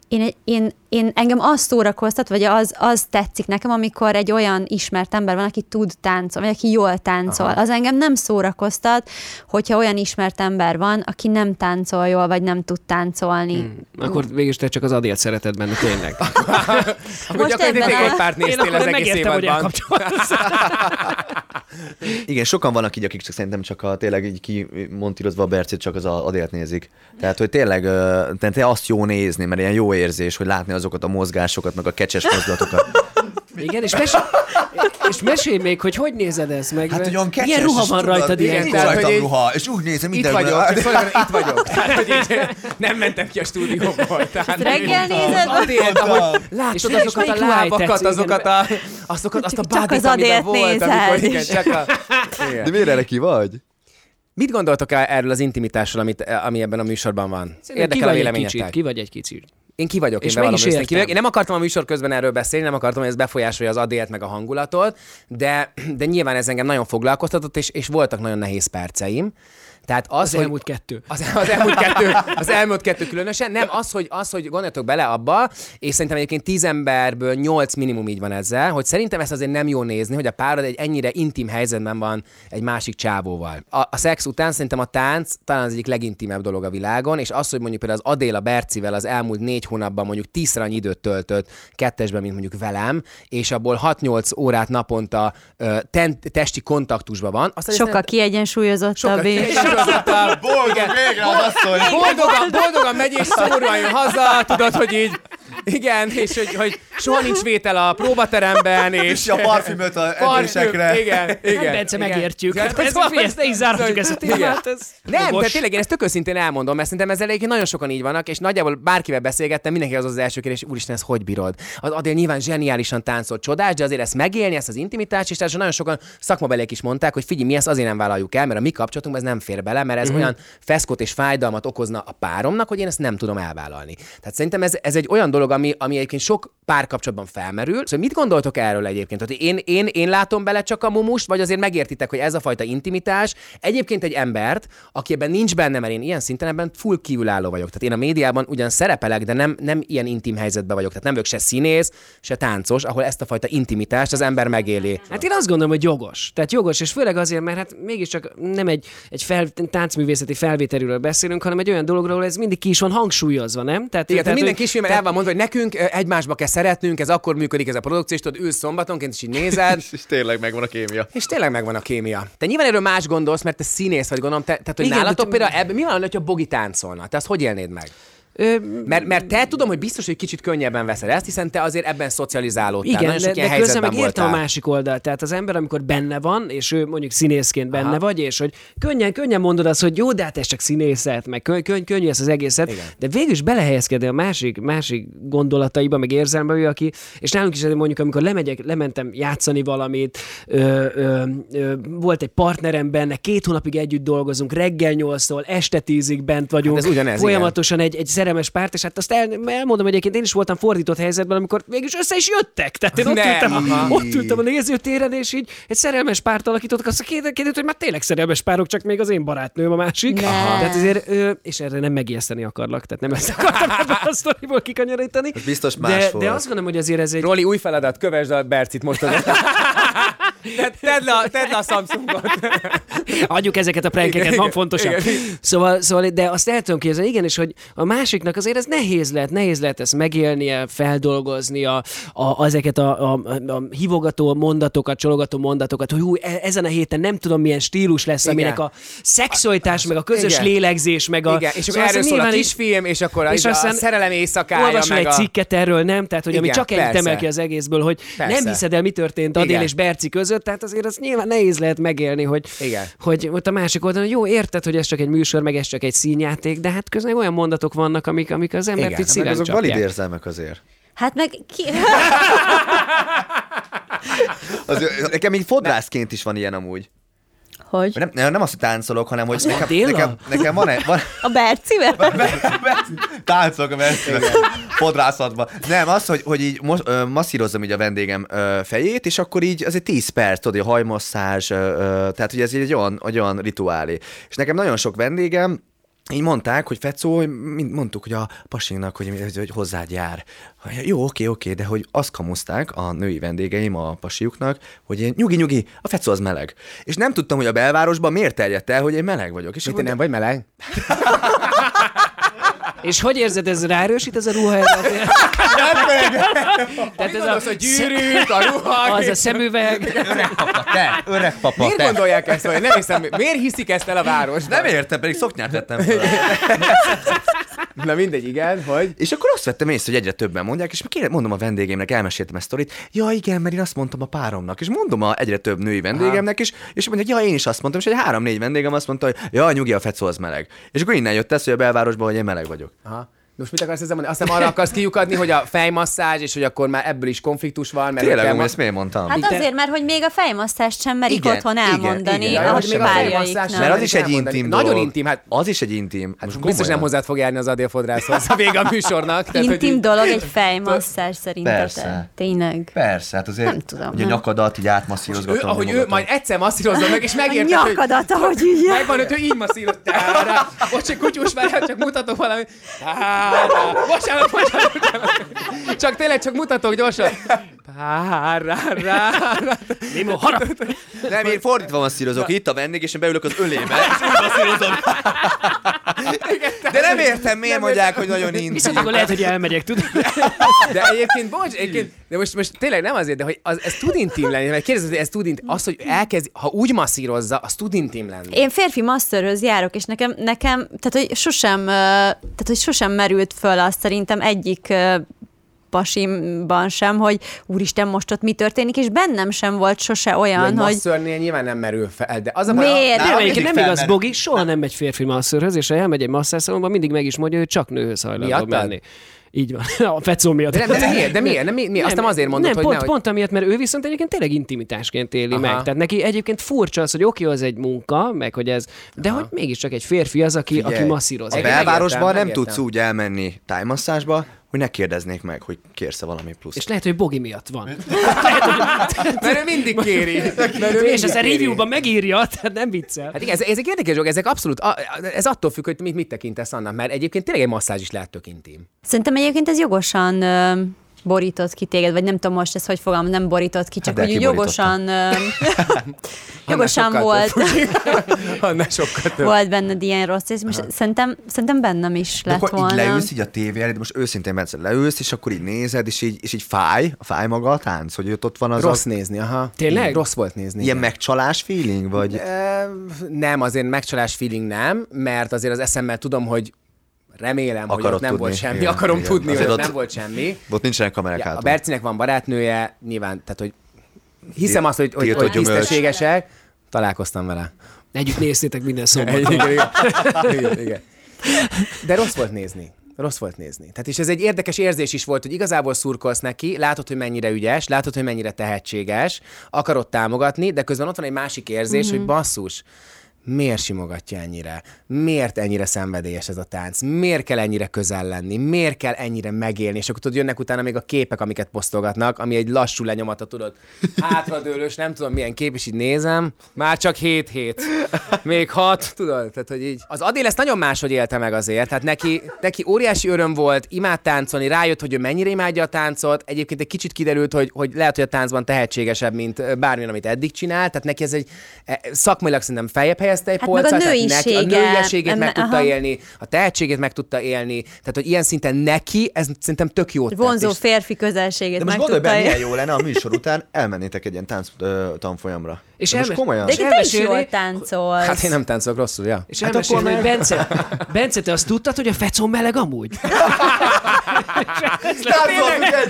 én, én, én engem az szórakoztat, vagy az, az tetszik nekem, amikor egy olyan ismert ember van, aki tud táncolni, vagy aki jól táncol. Aha. Az engem nem szórakoztat, hogyha olyan ismert ember van, aki nem táncol jól, vagy nem tud táncolni. Hmm. Akkor végül te csak az Adélt szereted benne, tényleg. Akkor gyakorlatilag egy párt néztél az egész évadban. Igen, sokan vannak így, akik csak szerintem csak a, tényleg így kimontírozva a Bercét, csak az Adélt nézik. Tehát, hogy tényleg tehát azt jó nézni, mert ilyen jó érzés, hogy látni azokat a mozgásokat, meg a kecses mozdulatokat. Igen, és, mesé... és mesélj még, hogy hogy nézed ezt meg. Hát, olyan kecses, ilyen ruha van rajtad. Igen, nincs rajtam én... ruha, és úgy nézem itt vagyok, és szóval itt vagyok. Tehát, hogy így nem mentem ki a stúdióból. Reggel nézed? Adélt, ahogy látod azokat a lábakat, azokat a, azokat, azt a bádit, amiben volt, amikor igen, csak a... De miért erre ki vagy? Mit gondoltok erről az intimitásról, amit, ami ebben a műsorban van? Érdekel a véleményetek. Ki vagy egy kicsit? Én ki vagyok, én bevallom őszintén. Én nem akartam a műsor közben erről beszélni, nem akartam, hogy ez befolyásolja az Adélt meg a hangulatot, de, de nyilván ez engem nagyon foglalkoztatott, és, és voltak nagyon nehéz perceim. Tehát az, az hogy, elmúlt kettő. Az, az, elmúlt kettő, az elmúlt kettő különösen. Nem, az, hogy, az, hogy gondoljatok bele abba, és szerintem egyébként tíz emberből nyolc minimum így van ezzel, hogy szerintem ezt azért nem jó nézni, hogy a párod egy ennyire intim helyzetben van egy másik csávóval. A, a szex után szerintem a tánc talán az egyik legintimebb dolog a világon, és az, hogy mondjuk például az Adéla Bercivel az elmúlt négy hónapban mondjuk tízszer annyi időt töltött kettesben, mint mondjuk velem, és abból hat-nyolc órát naponta ö, ten, testi kontaktusban van. Sokkal kiegyensúlyozottabb. Boldog, boldog, boldogan, boldogan megy és szomorúan jön haza, tudod, hogy így, igen, és hogy, hogy soha nincs vétel a próbateremben, és, és a parfümöt a edzésekre. Igen, igen. Hát Bence, megértjük. Ja, hát, ez a figyelzt, ne is zárhatjuk ezt a témát. Ez nem, de tényleg én ezt tök őszintén elmondom, mert szerintem ezzel egyébként nagyon sokan így vannak, és nagyjából bárkivel beszélgettem, mindenki az az első kérdés, úristen, ezt hogy bírod? Az Adél nyilván zseniálisan táncol, csodás, de azért ezt megélni, ezt az intimitást, és nagyon sokan szakmabeliek is mondták, hogy figyelj, mi ezt azért nem vállaljuk el, mert a mi kapcsolatunkban ez nem fér bele, mert ez mm-hmm. olyan feszkot és fájdalmat okozna a páromnak, hogy én ezt nem tudom elvállalni. Tehát szerintem ez, ez egy olyan dolog, ami, ami egyébként sok párkapcsolatban felmerül. Szóval mit gondoltok erről egyébként? Tehát én, én, én látom bele csak a mumust, vagy azért megértitek, hogy ez a fajta intimitás egyébként egy embert, aki ebben nincs benne, mert én ilyen szinten ebben full kívülálló vagyok. Tehát én a médiában ugyan szerepelek, de nem, nem ilyen intim helyzetben vagyok. Tehát nem vagyok se színész, se táncos, ahol ezt a fajta intimitást az ember megéli. Hát én azt gondolom, hogy jogos. Tehát jogos, és főleg azért, mert hát mégiscsak nem egy, egy fel, táncművészeti felvételről beszélünk, hanem egy olyan dologról, ez mindig ki is van hangsúlyozva, nem? Tehát, igen, tehát minden kisfilmben el van mondva, hogy nekünk egymásba kell szeretnünk, ez akkor működik ez a produkció, és tudod, ülsz szombatonként, és így nézed. és tényleg megvan a kémia. És tényleg megvan a kémia. Te nyilván erről más gondolsz, mert te színész vagy, gondolom, te, tehát, hogy igen, nálatok például ebben mi van, hogyha Bogi táncolna? Te azt hogy élnéd meg? Ö, mert, mert te tudom, hogy biztos, hogy kicsit könnyebben veszed ezt, hiszen te azért ebben szocializálódtál. Igen, nagyon sok de, de közben meg érte a másik oldalt. Tehát az ember, amikor benne van, és ő mondjuk színészként benne aha. vagy, és hogy könnyen, könnyen mondod azt, hogy jó, de hát ez csak színészet, meg könny, könny, könnyű ez az egészet, igen. de végül is belehelyezkedél a másik, másik gondolataiba, meg érzelmbe ő, aki, és nálunk is mondjuk, amikor lemegyek, lementem játszani valamit, ö, ö, ö, volt egy partnerem benne, két hónapig együtt dolgozunk, reggel nyolctól, este tízig bent vagyunk, hát ugyanez, folyamatosan egy, egy szerelmes párt, és hát azt el, elmondom, hogy egyébként én is voltam fordított helyzetben, amikor mégis össze is jöttek. Tehát én ott, nem, ültem, ott ültem a nézőtéren, és így egy szerelmes párt alakítottak, azt a két, két, hogy már tényleg szerelmes párok, csak még az én barátnőm a másik. Tehát azért, és erre nem megijeszteni akarlak, tehát nem ezt akartam ebben a sztoriból kikanyarítani. Ez biztos más de, volt. De azt gondolom, hogy azért ez egy... Roli, új feladat, kövesd a Bercit most az... Tedd le, tedd le a Samsungot. Adjuk ezeket a prankeket, van fontosabb. Szóval, szóval, de azt el tudom képzelni, igen, és hogy a másiknak azért ez nehéz lehet, nehéz lehet ezt megélnie, feldolgoznia, a, ezeket a, a, a hívogató mondatokat, csologató mondatokat, hogy hú, ezen a héten nem tudom milyen stílus lesz, igen. aminek a szexualitás, meg a közös igen. lélegzés, meg a... Igen. És szóval akkor erről szól a kisfilm, és akkor és a, a szerelem éjszakája. Olvasom egy a... cikket erről, nem? Tehát, hogy igen, ami csak ennyit emel ki az egészből, hogy persze. nem hiszed el, mi történt Adél és Berci között. Tehát azért az nyilván nehéz lehet megélni, hogy, hogy ott a másik oldalon, jó, érted, hogy ez csak egy műsor, meg ez csak egy színjáték, de hát közben olyan mondatok vannak, amik, amik az embert igen, így szíven azok valid érzelmek azért. Hát meg... Ki... az, nekem így fodrászként is van ilyen amúgy. Hogy? Nem, nem azt, hogy táncolok, hanem hogy nekem, nekem, nekem van egy... Van... A Bercivel? Táncolok a Bercivel. Fodrászatban. Nem, az, hogy, hogy így most, ö, masszírozom így a vendégem ö, fejét, és akkor így azért tíz perc, tudod, a hajmasszázs, ö, ö, tehát ugye ez így egy olyan, olyan rituálé. És nekem nagyon sok vendégem, így mondták, hogy Fecó, hogy mondtuk, hogy a pasinknak, hogy, hogy, hogy hozzád jár. Jó, oké, oké, de hogy azt kamuszták a női vendégeim a pasiuknak, hogy én nyugi-nyugi, a Fecó az meleg. És nem tudtam, hogy a belvárosban miért terjedt el, hogy én meleg vagyok. És mit, én nem vagy meleg? És hogy érzed, ez ráerősít ez a ruha? Tehát ez az a gyűrűt, a ruha. Az a szemüveg. Öreg papa, te, öreg papa, miért te. Gondolják ezt, hogy nem hiszem, miért hiszik ezt el a város? Nem értem, pedig szoknyát vettem fel. Na mindegy, igen, hogy... És akkor azt vettem észre, hogy egyre többen mondják, és kérem, mondom a vendégemnek, elmeséltem ezt a sztorit, ja igen, mert én azt mondtam a páromnak, és mondom a egyre több női vendégemnek is, és mondják, ja én is azt mondtam, és egy három-négy vendégem azt mondta, hogy ja, nyugi, a Fecó az meleg. És akkor innen jött ez, hogy a belvárosban, hogy én meleg vagyok. Aha. Most mit akarsz ezzel mondani? Azt hiszem arra akarsz kiukadni, hogy a fejmasszázs, és hogy akkor már ebből is konfliktus van. Mert tényleg, ma... ezt miért mondtam? Hát azért, mert hogy még a fejmasszást sem merik igen, otthon elmondani, igen, igen. ahogy még a fejmasszást sem. Mert az is egy intim dolog. Nagyon intim, hát az is egy intim. Hát most biztos nem hozzád fog járni az Adél fodrászhoz a vége a műsornak. Tehát, intim hogy... dolog egy fejmasszázs szerintetek. Tényleg. Persze, hát azért nem tudom, hogy a nyakadat így átmasszírozgatom. Ahogy ő majd egyszer masszírozza meg, és megérted, hogy... A nyakadat, ahogy így. Megvan, hogy ő így masszírozta. Ott csak kutyus vele, csak mutatok valamit. Bocsánat, bocsánat, bocsánat. Csak tényleg csak mutatok gyorsan. Pá, rá, rá, rá. Némo, harap. Nem, én fordítva masszírozok. Itt a vendég, és én beülök az ölébe. És úgy masszírozom. De nem értem, miért mondják, hogy nagyon nincs. Viszont akkor lehet, hogy elmegyek, tudod? De egyébként, bocs, egyébként, de most, most tényleg nem azért, de hogy az, ez tud intim lenni, mert kérdezed, hogy ez tud intim, az, hogy elkezd, ha úgy masszírozza, az tud intim lenni. Én férfi masszörhöz járok, és nekem, nekem tehát, hogy sosem, tehát, hogy sosem merült föl azt szerintem egyik pasimban sem, hogy úristen, most ott mi történik, és bennem sem volt sose olyan, hogy... Masszörnél nyilván nem merül fel, de az a... Miért? Nem, nem, nem igaz, mert... Bogi, soha nem megy férfi masszörhöz, és ha elmegy egy masszázsalomban, mindig meg is mondja, hogy csak nőhöz hajlandó menni. Így van. A Fecó miatt. De, de, de miért? De miért? Nem, mi, mi? Azt nem azért mondod, nem, hogy... Pont, ne, pont amiatt, mert ő viszont egyébként tényleg intimitásként éli aha. meg. Tehát neki egyébként furcsa az, hogy oké, okay, az egy munka, meg hogy ez... De aha. hogy mégiscsak egy férfi az, aki, aki masszíroz. A belvárosban nem tudsz úgy elmenni tájmasszázsba, hogy ne kérdeznék meg, hogy kérsz-e valami plusz. És lehet, hogy Bogi miatt van. Lehet, hogy... Mert ő mindig kéri. Mert ő és ez a reviewban megírja, tehát nem viccel. Hát igen, ez, ezek érdekes dolgok, ezek abszolút, ez attól függ, hogy mit, mit tekintesz annak, mert egyébként tényleg egy masszázs is lehet tök intim. Szerintem egyébként ez jogosan ö, borított ki téged, vagy nem tudom most ezt, hogy fogalmam, nem borított ki, csak hát hogy jogosan, ö, jogosan volt. Annál sokkal több. Volt benned ilyen rossz, és most szerintem, szerintem bennem is lett volna. De akkor volna. Így leülsz így a tévére, de most őszintén Bence, leülsz, és akkor így nézed, és így, és így fáj, fáj maga a tánc, hogy ott, ott van az... Rossz a... nézni, aha. Tényleg? Rossz volt nézni. Ilyen megcsalás feeling, vagy? Nem, azért megcsalás feeling nem, mert azért az eszemmel tudom, hogy remélem, Akarod hogy nem tudni. volt semmi, igen, akarom igen. tudni, azért hogy ott nem volt semmi. Ott nincsenek kamerák ja, A Bercinek van barátnője, nyilván, tehát hogy hiszem azt, hogy, hogy, hogy tisztességesek, találkoztam vele. Együtt néztétek minden szombaton. Igen, igen. Igen, igen. De rossz volt nézni. Rossz volt nézni. Tehát és ez egy érdekes érzés is volt, hogy igazából szurkolsz neki, látod, hogy mennyire ügyes, látod, hogy mennyire tehetséges, akarod támogatni, de közben ott van egy másik érzés, mm-hmm. hogy basszus, miért simogatja ennyire? Miért ennyire szenvedélyes ez a tánc? Miért kell ennyire közel lenni? Miért kell ennyire megélni? És akkor tudod, jönnek utána még a képek, amiket posztolgatnak, ami egy lassú lenyomata, tudod, hátradőlős, nem tudom milyen kép, és így nézem, már csak hét hét, még hat, tudod, tehát hogy így. Az Adél ezt nagyon máshogy élte meg azért, tehát neki, neki óriási öröm volt, imád táncolni, rájött, hogy ő mennyire imádja a táncot, egyébként egy kicsit kiderült, hogy, hogy lehet, hogy a táncban tehetségesebb, mint bármilyen, amit eddig csinált, tehát neki ez egy szakmailag szerintem feljebb helyez. Hát polcát, meg a nőiséget. A nőiességét em, meg aha. tudta élni, a tehetségét meg tudta élni. Tehát, hogy ilyen szinten neki, ez szerintem tök jó. Vonzó tett, férfi közelségét meg tudta élni. De most gondolj benne, milyen jó lenne a műsor után, elmennétek egy ilyen tánc tanfolyamra. És de elmes... most komolyan. De te is jól táncolsz. Hát én nem táncolok rosszul, ja. És hát elmesélni, akkor... hogy Bence, Bence, te azt tudtad, hogy a fecó meleg amúgy?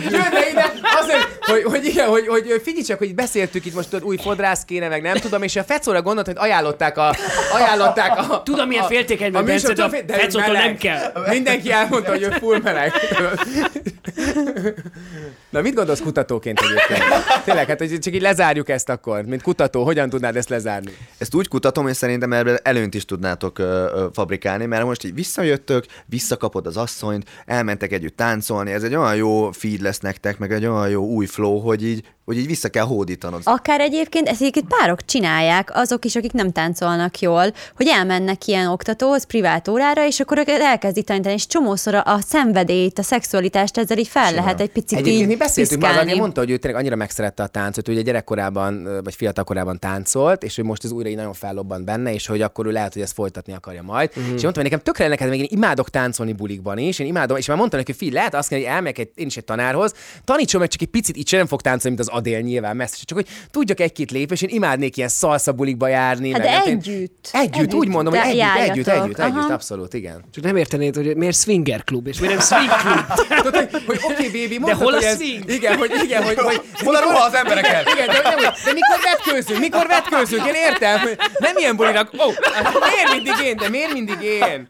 Jönne ide, azért, hogy, hogy igen, hogy, hogy figyelj csak, hogy beszéltük itt most, új fodrász kéne, meg nem tudom, és a fecóra gondolt, hogy ajánlották a... ajánlották a... Tudom, milyen féltékenyben, Bence, de a fecótól nem kell. Mindenki elmondta, hogy ő full meleg. Na, mit gondolsz kutatóként egyébként? Tényleg, hát hogy csak így lezárjuk ezt akkor, mint kutató, hogyan tudnád ezt lezárni? Ezt úgy kutatom, és szerintem erről előnyt is tudnátok ö, ö, fabrikálni, mert most így visszajöttök, visszakapod az asszonyt, elmentek együtt táncolni, ez egy olyan jó feed lesz nektek, meg egy olyan jó új flow, hogy így, hogy így vissza kell hódítanod. Akár egyébként ezt egyébként párok csinálják, azok is, akik nem táncolnak jól, hogy elmennek ilyen oktatóhoz, privát órára, és akkor őket elkezdik tanítani, és csomószor a szenvedélyt, a szexualitást ezzel így fel lehet egy picit piszkálni. Egyébként mi beszéltünk már, Dani mondta, hogy ő tényleg annyira megszerette a táncot, hogy a gyerekkorában vagy fiatalkorában táncolt, és hogy most ez újra így nagyon fellobbant benne, és hogy akkor ő lehet, hogy ezt folytatni akarja majd. Mm. És mondtam, hogy nekem tökre neked, még én imádok táncolni bulikban is, én imádom, és már mondtam neki, hogy figyelj, lehet azt mondani, hogy elmegyek egy, én is egy tanárhoz, tanítson meg csak egy picit, így sem fog táncolni, mint az Adél nyilván messze, csak hogy tudjak egy-két lépés, én imádnék ilyen szalsza bulikba járni. Hát meg, együtt. Együtt, együtt, úgy mondom, hogy együtt, együtt, együtt, együtt, abszolút, igen. Csak nem értenéd, hogy miért swinger klub, és miért nem swing klub. Tudod, hogy oké, baby, mondtad, hol a swing? Igen, hogy igen, hogy hol a ruha az embereket? Igen, de mikor vetkőzünk, mikor vetkőzünk, én értem, nem ilyen bulinak, ó, miért mindig én, de miért mindig én?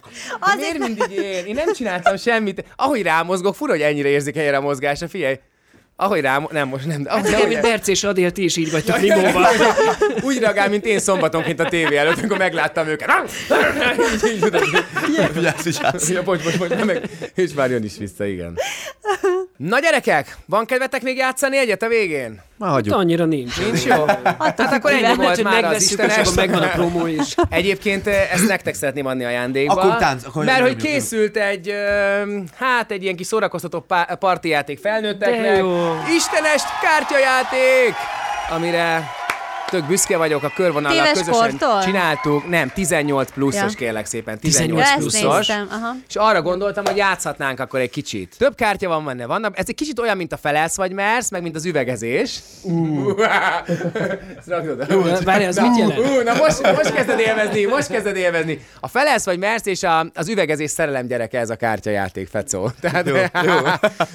Miért mindig én? Én nem csináltam semmit. Ahogy rámozgok, fura, hogy ennyire érzékeljen a mozgásra, figyelj. Ahogy rám, nem most nem. De ahogy, hát, ahogy mint Berci és Adél, ti is így vagytok Nimóval. Úgy reagál, mint én szombatonként a tévé előtt, amikor megláttam őket. Vigyázz, vigyázz. Bocs, bocs, bocs, meg. És már jön is vissza, igen. Na gyerekek, van kedvetek még játszani egyet a végén? Már hagyjuk. Hát annyira nincs. Nincs jó? Hát akkor ennyi volt már az Istenest. Megvan a promó is. Egyébként ezt nektek szeretném adni ajándékba. Akkor tánc. Akkor mert hogy készült egy, hát egy ilyen kis szórakoztató partijáték felnőtteknek. Istenest kártyajáték, amire tök büszke vagyok, a Körvonallal közösen kortól? Csináltuk. Nem, tizennyolc pluszos, ja. Kérlek szépen, tizennyolc pluszos. És arra gondoltam, hogy játszhatnánk akkor egy kicsit. Több kártya van benne, vannak. Ez egy kicsit olyan, mint a felelsz vagy mersz, meg mint az üvegezés. Uh. Várjál, az mit jelent? Uh, na most, most kezded élvezni, most kezded élvezni. A felelsz vagy mersz és a, az üvegezés szerelem gyereke ez a kártyajáték, Fecó. Tehát, jó, jó.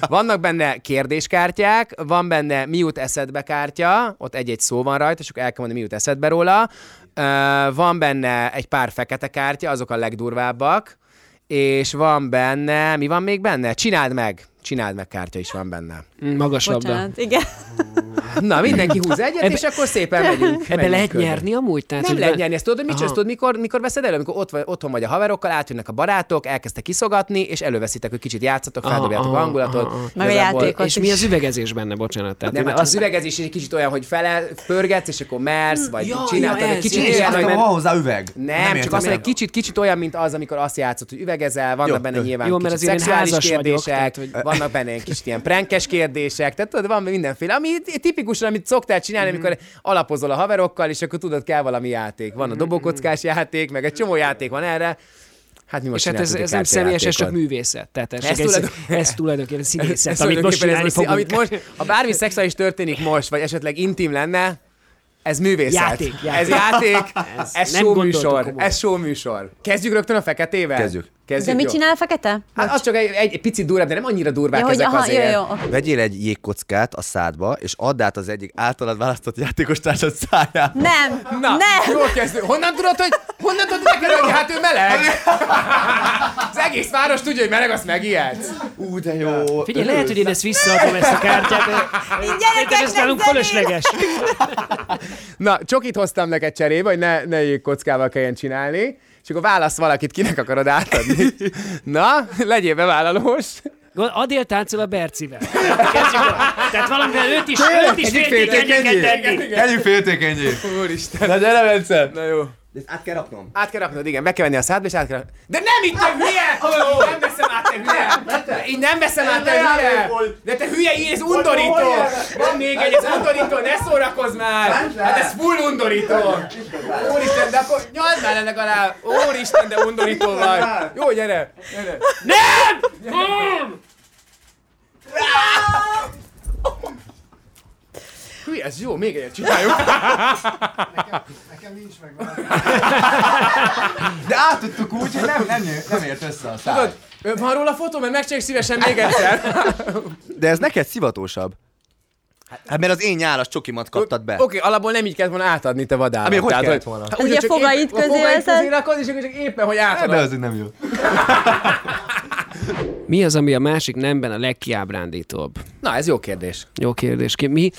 Vannak benne kérdéskártyák, van benne mi jut eszedbe kártya, ott egy-egy szó van rajta, és el kell mondani, mi jut eszedbe róla. Uh, van benne egy pár fekete kártya, azok a legdurvábbak, és van benne, mi van még benne? Csináld meg! Csináld meg kártya is van benne. Magas labda. Igen. Na, mindenki húz egyet, Ebbe... és akkor szépen megyünk. Ebbe lehet körül. Nyerni amúgy? Tehát, nem lehet be... nyerni, ezt tudod, hogy mit csinálsz, mikor, mikor veszed elő, amikor ott vagy, otthon vagy a haverokkal, átjönnek a barátok, elkezdtek kiszogatni, és előveszitek, hogy kicsit játszatok, feldobjátok a hangulatot. Aha, aha. Igazából... És mi az üvegezés benne, bocsánat? Tehát nem, az, az üvegezés egy kicsit olyan, hogy fele pörgetsz, és akkor mersz, vagy ja, csináltad ja, egy kicsit olyan, hogy... Van hozzá üveg. Nem, csak az egy kicsit, kicsit olyan, mint az, amikor azt játszott, hogy üvegezel, vannak benne nyilván kicsit szexuális kérdések, vannak benne egy kicsit ilyen prankes kérdések, tehát van mindenféle, ami tipikusan, amit szoktál csinálni, mm-hmm. amikor alapozol a haverokkal, és akkor tudod, kell valami játék. Van a dobókockás játék, meg egy csomó játék van erre. Hát mi most és hát ez, ez nem személyes, ez csak művészet. Tehát ez, ez, tulajdon... ez, ez tulajdonképpen színészet, ez amit most csinálni fogunk. Amit most, ha bármi szexuális történik most, vagy esetleg intim lenne, Ez művészet. Játék, játék. Ez játék, ez, ez show műsor, ez show műsor. Kezdjük rögtön a feketével? Kezdjük. Kezdjük de mit jó. Csinál a fekete? Hát az csak egy, egy picit durvább, de nem annyira durvák ja, ezek aha, azért. Jó, jó. Vegyél egy jégkockát a szádba, és add át az egyik általad választott játékostársad szájába. Nem, Na, nem. Jól kezdjük. Honnan tudod, hogy honnan tudod neked, hogy hát ő meleg? Az egész város tudja, hogy meleg, azt megijedsz. Ú, de jó. Figyelj, lehet, hogy én ezt visszaadom, ezt a kártyát. Gyerekek, ez nálunk fölösleges. Na, csokit hoztam neked cserébe, hogy ne, ne jégkockával kelljen csinálni. És akkor válasz valakit, kinek akarod átadni. Na, legyél bevállalós. Adél táncol a Bercivel. Tehát valamivel őt is, őt is féltékenyé tenni. Tegyük féltékenyé. Úristen. Na gyere, Bence. Na jó. De ezt át kell raknom. Át kell raknod, igen. Be kell venni a szádba, és át kell raknod. De nem itt, te hülye! Nem veszem át, te hülye! Így nem veszem át, te hülye! De te hülye, így ez undorító! Van még egy, ez undorító, ne szórakozz már! Hát ez full undorító! Úristen, de akkor nyolc már ennek alá! Úristen, de undorító vagy! Jó, gyere! Gyere! Nem! Nem! Hülye, ez jó, még egyet csináljuk! Nekem, nekem nincs megvan. De átudtuk úgy, hogy nem, nem, nem ért össze a száj. Tudod, van róla fotó, mert megcsináljuk szívesen még egyszer. De ez neked szivatósabb. Hát mert az én nyálas csokimat kaptad be. Oké, okay, alapból nem így kellett volna átadni, te vadállat. Ami, hogy tehát, kellett volna? Hát, ugye fogaid közé leszed? A fogaid közé rakod, és csak éppen, hogy átadod. De azért nem jó. Mi az, ami a másik nemben a legkiábrándítóbb? Na, ez jó kérdés. Jó kérdés. Mi?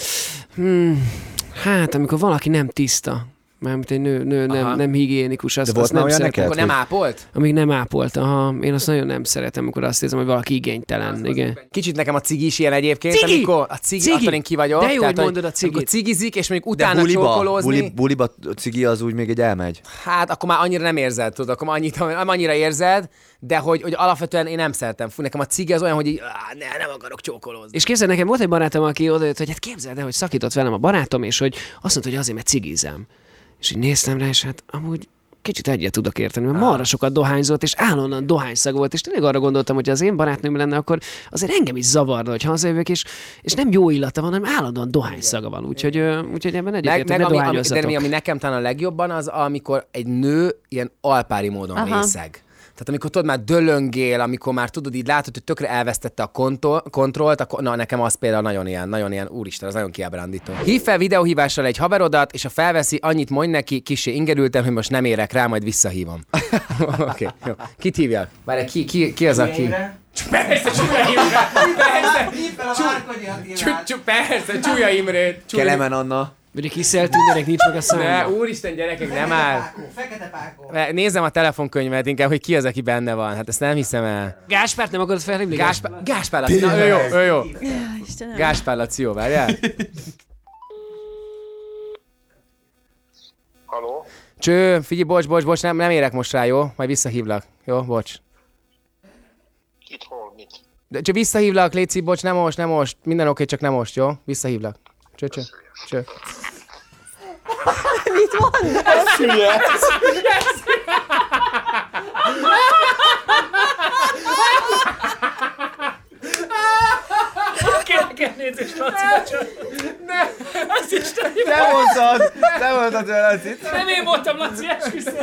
Hmm, hát, amikor valaki nem tiszta, mármint egy nő, nő nem, nem higiénikus, azt, azt nem szeretem. Amikor nem ápolt? Amíg nem ápolt, aha. Én azt nagyon nem szeretem, amikor azt érzem, hogy valaki igénytelen. Igen. Kicsit nekem a cigi is ilyen egyébként, cigi! Amikor a cigi, cigi! Attól én ki vagyok. De jó, tehát, hogy mondod a cigit. Amikor cigizik, és mondjuk utána buliba, csókolózni. Buli, buliba cigi az úgy még egy elmegy. Hát, akkor már annyira nem érzed, tudod, akkor már annyit, annyira érzed, de hogy, hogy alapvetően én nem szeretem. Fú, nekem a cigi az olyan, hogy így, áh, ne, nem akarok csókolózni. És képzeld, nekem volt egy barátom, aki odajött, hogy hát képzeld el, hogy szakított velem a barátom, és hogy azt mondta, hogy azért, mert cigizem. És így néztem rá, és hát amúgy kicsit egyet tudok érteni, mert marra sokat dohányzott, és állóan dohányszag volt, és tényleg arra gondoltam, hogy ha az én barátnőm lenne, akkor azért engem is zavarna, hogy hazajövök, és, és nem jó illata van, hanem állandóan dohányszaga van, úgyhogy, úgyhogy ebben egyébként ne dohányozzatok. De mi, ami nekem talán a legjobban, az amikor egy nő ilyen alpári módon aha. részeg. Tehát amikor tudod, már dölöngél, amikor már tudod, így látod, hogy tökre elvesztette a kontro- kontrollt, akkor na nekem az például nagyon ilyen, nagyon ilyen, úristen, az nagyon kiábrándító. Hív fel videóhívással egy haverodat, és ha felveszi, annyit mondj neki, kissé ingerültem, hogy most nem érek rá, majd visszahívom. Oké, okay, jó. Kit hívjál? Várj, ki, ki, ki az, aki... Persze, Csúlya Imre! Persze! Persze, Csúlya Imre! Kelemen Anna! Mindig hiszel tűnnek, nincs meg a számba. Ne, úristen, gyerekek, nem áll. Fekete pákó. Nézem a telefonkönyvet inkább, hogy ki az, aki benne van. Hát ezt nem hiszem el. Gáspárt nem akarod felhívni? Gáspár... Gáspár Laci. Na, ő jó, ő jó. Gáspár Laci, jó, várjál. Halló? Cső, figyelj, bocs, bocs, bocs, nem, nem érek most rá, jó? Majd visszahívlak. Jó, bocs. Itt hol, mit? De, cső, visszahívlak, Léci, bocs, nem most, nem most. Minden oké, csak nem most, jó? Visszahívlak. Cső, cső. Cső. Mit mondasz? Ez hülye! Ez hülye! Kérlek nézést, Laci, bocsánat! Nem! Ez Isten hibája! Te mondtad! Te mondtad, hogy Laci! Nem én voltam, Laci, esküszöm!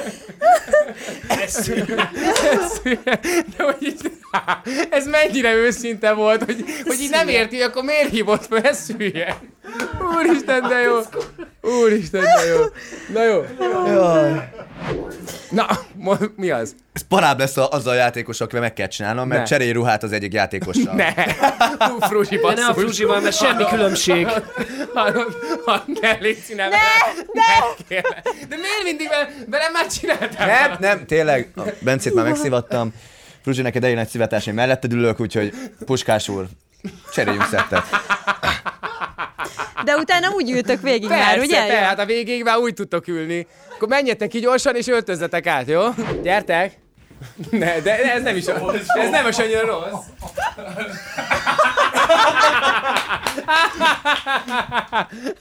Ez hülye! Ez hülye! De hogy így... Ez mennyire őszinte volt, hogy, hogy így nem érti, akkor miért hívott fel? Ez hülye! Úristen, de jó! Úristen, de jó! Na jó! Jaj. Na, mo- mi az? Ez parább lesz a, azzal a játékos, akivel meg kell csinálnom, mert cserélj ruhát az egyik játékossal. Ne! Hú, Fruzsi, basszus! Ne a Fruzsiban, mert semmi különbség! Ha kell, Léci, nem! Ne! Ne! De miért mindig velem már csináltál? Nem, nem, tényleg. A Bencét már megszivattam. Fruzsi, neked eljön egy szivatás, én melletted ülök, úgyhogy Puskás úr, cseréljünk szettet. De utána úgy ültök végig persze, már, ugye? Persze, hát a végig már úgy tudtok ülni. Akkor menjetek ki gyorsan, és öltözzetek át, jó? Gyertek! Ne, de ez nem is a, ez nem is annyira rossz.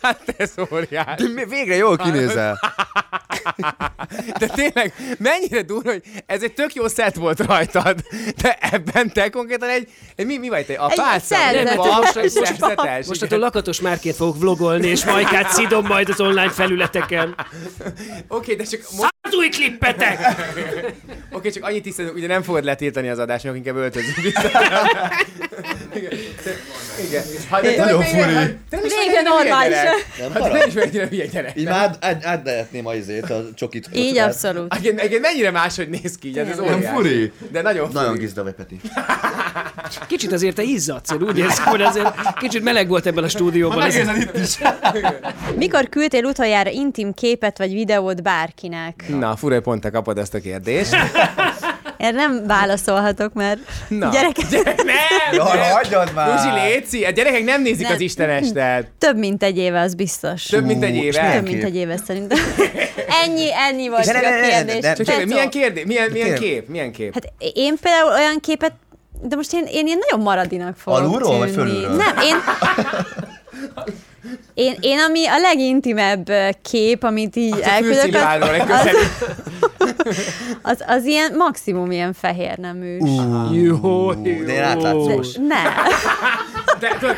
Hát te szóljál. Végre jól kinézel. De tényleg, mennyire durva, hogy ez egy tök jó szett volt rajtad. De ebben te konkrétan egy, egy mi, mi vagy te? A pászal? Most attól lakatos márkét fogok vlogolni, és Majkát szidom majd az online felületeken. Oké, okay, de csak... Most... Százúj klippetek! Oké, okay, csak annyit tisztázunk, ugye nem fogod letiltani az adásnak, inkább öltözünk vissza. Igen. Igen. Hát, de nagyon furi. Régen normális. Hát nem is mennyire hülye gyerek. Így már átlehetném a izét, a csokit. Így abszolút. Egyébként mennyire máshogy néz ki, így ez az óriás. Nem furi. De nagyon furi. Nagyon gizdave, Peti. Kicsit azért te izzadsz, én úgy érzem, hogy azért kicsit meleg volt ebben a stúdióban. Ha megérzed itt is. Mikor küldtél utoljára intim képet vagy videót bárkinek? Na, fura, pont te kapod ezt a kérdést. Erre nem válaszolhatok, mert na, gyerekek... Gyere, nem! Jól, hagyjad már! Fruzsi, léci! A gyerekek nem nézik nem. Az Istenestet. Több mint egy éve, az biztos. Több mint egy éve? Több mint egy éve szerintem. Ennyi, ennyi volt a kérdés. Csak milyen kérdés? Milyen, milyen kép? Milyen kép? Hát én például olyan képet... De most én, én ilyen nagyon maradinak fogok alulról, tűnni. Vagy fölülről? Nem, én... Én, én, ami a legintimebb kép, amit így az elküldök, az, az, az ilyen maximum ilyen fehér neműs. Uh, jó, jó. De én átlátszós. De, ne. De, de,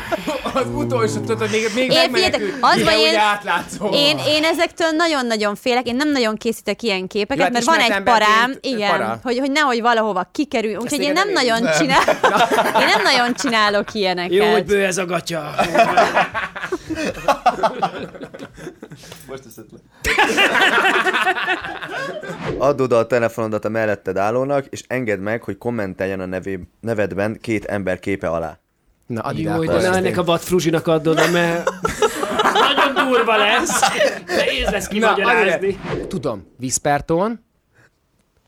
az utolsó, tudod, még, még megmenekült, hogy átlátszó. Én, én ezektől nagyon-nagyon félek, én nem nagyon készítek ilyen képeket, jó, mert van egy parám, igen, para. hogy, hogy nehogy valahova kikerül, úgyhogy én nem, nem nagyon nem. csinál, én nem nagyon csinálok ilyeneket. Jó, hogy bő ez a gatya. Most összetlek. Add oda a telefonodat a melletted állónak, és engedd meg, hogy kommenteljen a nevé, nevedben két ember képe alá. Na, addig jó, de ne ennek a vad Fruzsinak add oda, mert nagyon durva lesz. Nehéz lesz kimagyarázni. Na, tudom, Viszperton.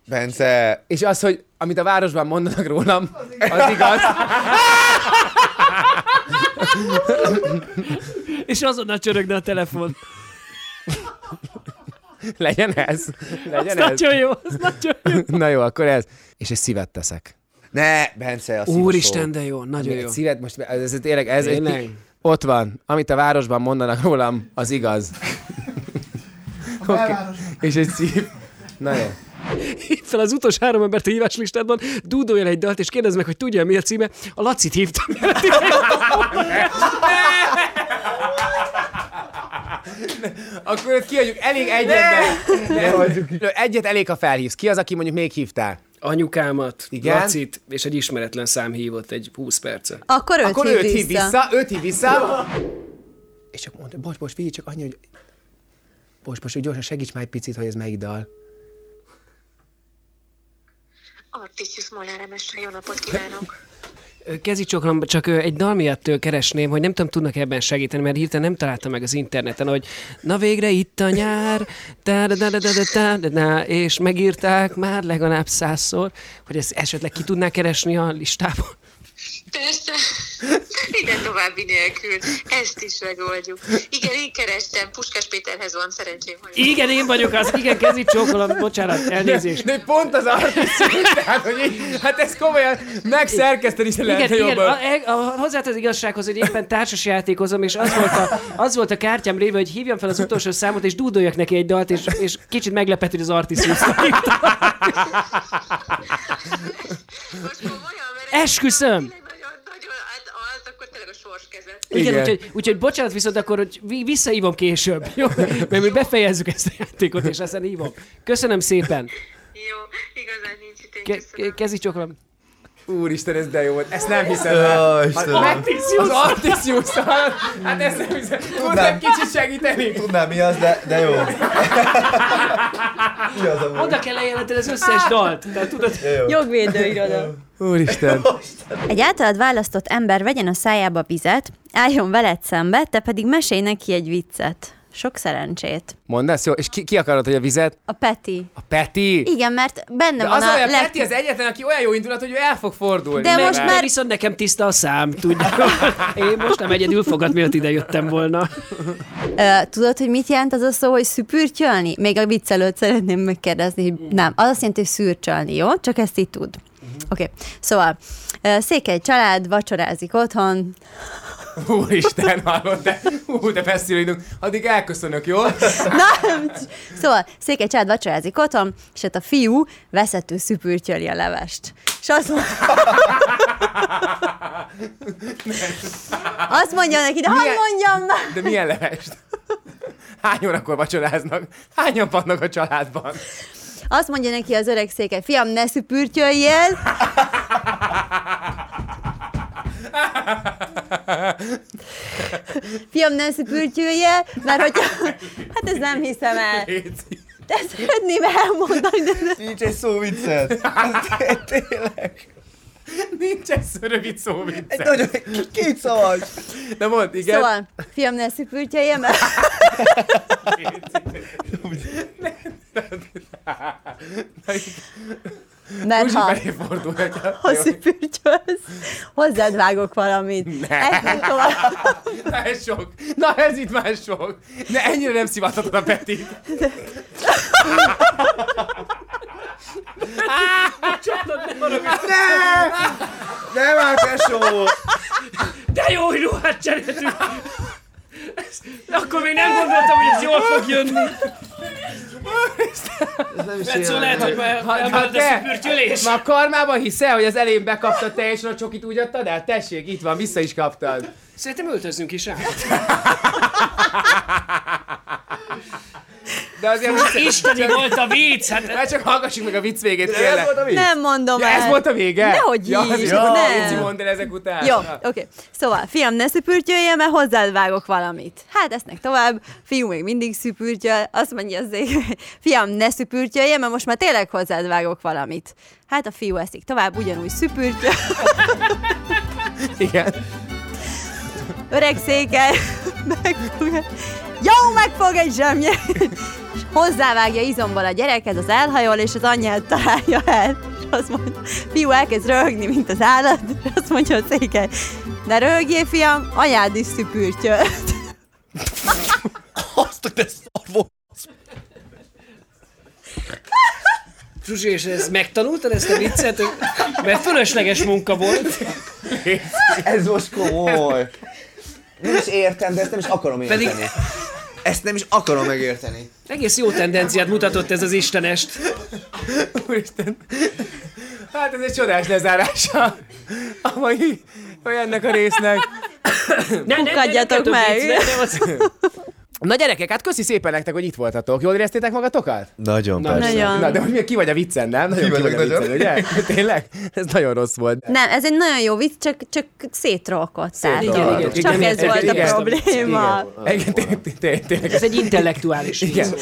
Bence. És az, hogy amit a városban mondanak rólam, az igaz. És azonnal csörögne a telefon. Legyen ez. Legyen ez. Nagyon jó, az nagyon jó. Na jó, akkor ez. És egy szívet teszek. Ne, Bence, a szíves úristen, de jó, nagyon jó. Szívet most, ez tényleg, ez egy... Ott van, amit a városban mondanak rólam, az igaz. Okay. És egy szív. Na jó. Hívd fel az utolsó három embert a hívás listádban, dúdoljon egy dalt, és kérdezd meg, hogy tudja, mi a címe. A Lacit hívtam. Akkor őt kiadjuk, elég egyet. Ne. Egyet elég, ha felhívsz. Ki az, aki mondjuk még hívtál? Anyukámat, igen? Lacit, és egy ismeretlen szám hívott egy húsz perce. Akkor őt, Akkor hív, őt hív vissza. vissza. Őt hív vissza. És csak mondta, bocs, bocs, figyelj csak annyi, hogy... Bocs, bocs, hogy gyorsan segíts már egy picit, hogy ez melyik dal. Artisius Molnár-Emesre, jó napot kívánok! Kezicsoklam, csak egy dal miatt keresném, hogy nem tudom, tudnak ebben segíteni, mert hirtelen nem találtam meg az interneten, hogy na végre itt a nyár, és megírták már legalább százszor, hogy ezt esetleg ki tudná keresni a listában. Persze, minden további nélkül. Ezt is megoldjuk. Igen, én kerestem, Puskás Péterhez van szerencsém. Hogy igen, én vagyok az, igen, kezit csókolom, bocsánat, elnézést. De, de pont az artiszt, tehát, hogy így, hát ez komolyan megszerkeszteni se lehet igen, jobban. Igen, a, a, hozzátett az igazsághoz, hogy éppen társasjátékozom, és az volt a, az volt a kártyám réve, hogy hívjam fel az utolsó számot, és dúdoljak neki egy dalt, és, és kicsit meglepett, hogy az artiszt. Most komolyan, esküszöm! Igen, igen. Úgyhogy, úgyhogy bocsánat, viszont akkor hogy visszaívom később, jó? Mert mi befejezzük ezt a játékot, és aztán ívom. Köszönöm szépen! Jó, igazán nincs itt, én köszönöm. Ke- Kezi csoklam. Úristen, ez de jó volt. Ezt nem hiszem el. Az Artisius. Hát ezt nem hiszem. Tudnám kicsit segíteni. Tudnám mi az, de, de jó. Oda kell lejelenteni az összes dalt. Tehát tudod, jogvédő iroda. Úristen. Egy általad választott ember vegyen a szájába vizet, álljon veled szembe, te pedig mesélj neki egy viccet. Sok szerencsét. Mondd ezt, jó? És ki, ki akarod, hogy a vizet? A Peti. A Peti? Igen, mert benne de van az a... Olyan, lep... Peti az egyetlen, aki olyan jó indulat, hogy ő el fog fordulni. De most már... Viszont nekem tiszta a szám, tudjuk. Én most nem egyedül fogad, miatt ide jöttem volna. Tudod, hogy mit jelent az a szó, hogy szüpürtyölni? Még a vicc előtt szeretném megkérdezni, hogy nem. Az azt jelenti, hogy szürcsölni, jó? Csak ezt így tud. Oké, okay. Szóval székely család vacsorázik otthon. Úristen, hallott, de Hú, de feszül időnk. Addig elköszönök, jól? Na, szóval Székely család vacsorázik otthon, és hát a fiú veszettül szüpürtyöli a levest. És azt mondja... azt mondja neki, de milyen... hadd mondjam már! De milyen levest? Hány órakor vacsoráznak? Hányan vannak a családban? Azt mondja neki az öreg Székely, fiam, ne szüpürtyöljél! Fiam, ne szüpürtyüljél, mert hogyha... Hát ez nem hiszem el. De szeretném elmondani, de... Nem. Nincs egy szó viccet. Tényleg. Nincs egy rövid szó viccet. Nagyon, két szavas. De mondd, igen. Szóval, fiam, ne szüpürtyüljél, mert... Mert ha, ha szüpürtyölsz, hozzád vágok valamit. Ne. Ez itt tovább. Na ez sok. Na ez itt már sok. Ne, ennyire nem szivathatod a Petit. Csatod, ne haragudj. Ne! Ne már, tesó! De jó, hogy ruhát cseréltünk. Akkor még nem gondoltam, hogy ez jól fog jönni. Fecó, lehet, hogy elmárd a szüpürtyölés. Ma a karmában hiszel, hogy az elén bekaptad teljesen a csokit, úgy adtad el? Tessék, itt van, vissza is kaptad. Szerintem öltözzünk is át. De azért most... Isteni csak... volt a vicc! Hát... Már csak hallgassuk meg a vicc végét, kérlek. Nem, nem mondom ja, el. Ez volt a vége? Nehogy ja, így, jó, nem. Léci, mondd el ezek után. Jó, oké. Okay. Szóval, fiam, ne szüpürtyöljél, mert hozzád vágok valamit. Hát esznek tovább, fiú még mindig szüpürtyöl, azt mondja az ég, fiam, ne szüpürtyöljél, mert most már tényleg hozzád vágok valamit. Hát a fiú eszik tovább, ugyanúgy szüpürtyöl. Igen. Öreg Székely, megfog, jó, megfog egy zsemnyét, és hozzávágja izomból a gyerekhez, az elhajol, és az anyját találja el, és azt mondja, fiú elkezd röhögni, mint az állat, és azt mondja a Székely, de röhögjél, fiam, anyád is szüpürtyölt. Azt a te szarvó! Fruzsi, és ezt megtanultad, ezt a viccet? Mert fölösleges munka volt. Ez most komoly. Nem is értem, de ezt nem is akarom érteni. Pedig... Ezt nem is akarom megérteni. Egész jó tendenciát mutatott ez az Istenest. Úristen. Hát ez egy csodás lezárása a mai, vagy ennek a résznek. Nem, kukadjatok meg! Na gyerekek, hát köszi szépen nektek, hogy itt voltatok. Jól éreztétek magatokat? Nagyon, Na, persze. Nagyon. Na, de hogy ki vagy a viccen, nem? Nagyon ki, ki vagy a viccen, ugye? Tényleg? Ez nagyon rossz volt. Nem, ez egy nagyon jó vicc, csak, csak szétrolkodtál. Igen, igen. Csak ez volt a probléma. Ez egy intellektuális vicc.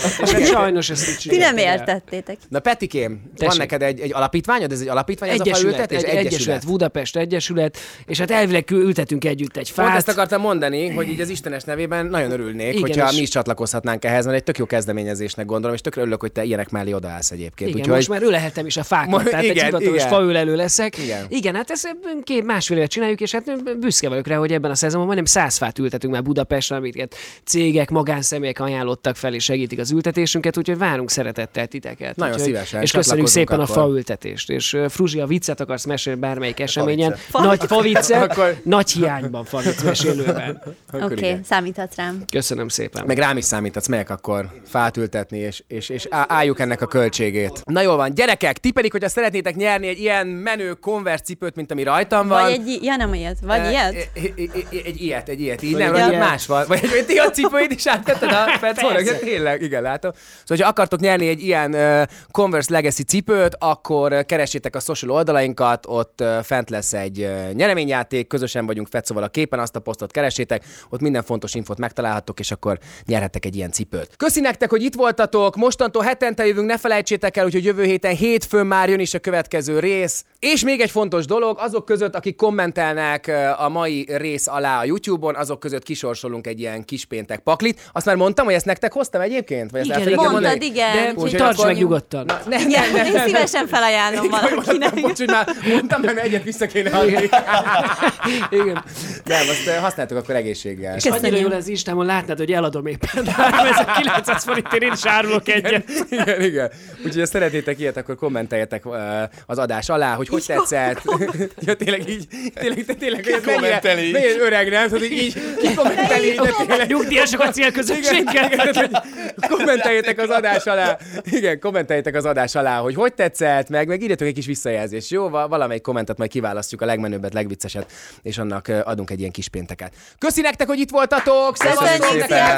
Sajnos ezt így csináltam. Ti nem értettétek. Na Petikém, van neked egy alapítványod? Ez egy alapítvány, ez a faültetés? Egyesület, Budapest Egyesület, és hát elvileg ültetünk együtt egy fát. Ezt akartam mondani, hogy így az Istenes nevében nagyon örülnék. Igen, hogyha mi is csatlakozhatnánk ehhez, mert egy tök jó kezdeményezésnek gondolom, és tökre örülök, hogy te ilyenek mellé odaállsz egyébként. Igen, úgyhogy... most már ölelhetem is a fákat, tehát igen, egy hivatalos faölelő leszek. Igen. Igen, hát ezt két másfél évet csináljuk, és hát büszke vagyok rá, hogy ebben a szezonban majdnem száz fát ültetünk már Budapesten, amiket cégek, magánszemélyek ajánlottak fel, és segítik az ültetésünket, úgyhogy várunk szeretettel titeket. Nagyon úgyhogy, szívesen. És köszönjük szépen akkor a faültetést. És Fruzsi, a viccet akarsz mesélni bármelyik eseményen. Nagy faviccet, nagy hiányban favic mesélőben. Oké, számíthatsz rám. Köszönöm szépen. Meg rám is számítatsz, megyek akkor fát ültetni, és, és, és álljuk ennek a költségét. Na jól van, gyerekek, ti pedig, hogyha szeretnétek nyerni egy ilyen menő Converse cipőt, mint ami rajtam van. Vagy egy, ja nem ilyet, vagy e, ilyet? E, e, egy ilyet, egy ilyet, így vagy nem, vagy más van. Vagy hogy ti a cipőid is áttetted a Fecóra, tényleg, igen, látom. Szóval, ha akartok nyerni egy ilyen uh, Converse Legacy cipőt, akkor keressétek a social oldalainkat, ott uh, fent lesz egy uh, nyereményjáték, közösen vagyunk Fecóval a képen, azt a posztot keressétek, ott minden fontos infót megtalálhattok, és akkor nyerhettek egy ilyen cipőt. Köszi nektek, hogy itt voltatok, mostantól hetente jövünk, ne felejtsétek el, hogy jövő héten hétfőn már jön is a következő rész. És még egy fontos dolog, azok között, akik kommentelnek a mai rész alá a YouTube-on, azok között kisorsolunk egy ilyen Kispéntek paklit. Azt már mondtam, hogy ezt nektek hoztam egyébként? Vagy igen, igen. Mondtad, igen. De úgy, tarts meg nyugodtan. Na, ne, igen, ne, ne, én szívesen felajánlom valakinek. Bocs, hogy már mondtam, mert egyet vissza kéne adni. Igen. Nem, azt használtuk akkor egészséggel. És annyira jól az Instagramon látnád, hogy eladom éppen. Háromezer kilencszáz forintért én is árulok egyet. Igen, igen, igen. Úgyhogy ha szeretnétek ilyet, akkor kommenteljetek az adás alá, hogy hogy tetszett. Ja, tényleg így, tényleg, tényleg, mennyire öreg, nem? Hogy így kikommenteli. Nyugdíjasok a célközönséggel. Kommenteljetek az adás alá. Igen, kommenteljetek az adás alá, hogy hogy tetszett, meg, meg írjatok egy kis visszajelzést. Jó, valamelyik kommentet majd kiválasztjuk, a legmenőbbet, legvicceset, és annak adunk egy ilyen kispénteket. Köszi nektek, hogy itt voltatok! Köszönjük szépen!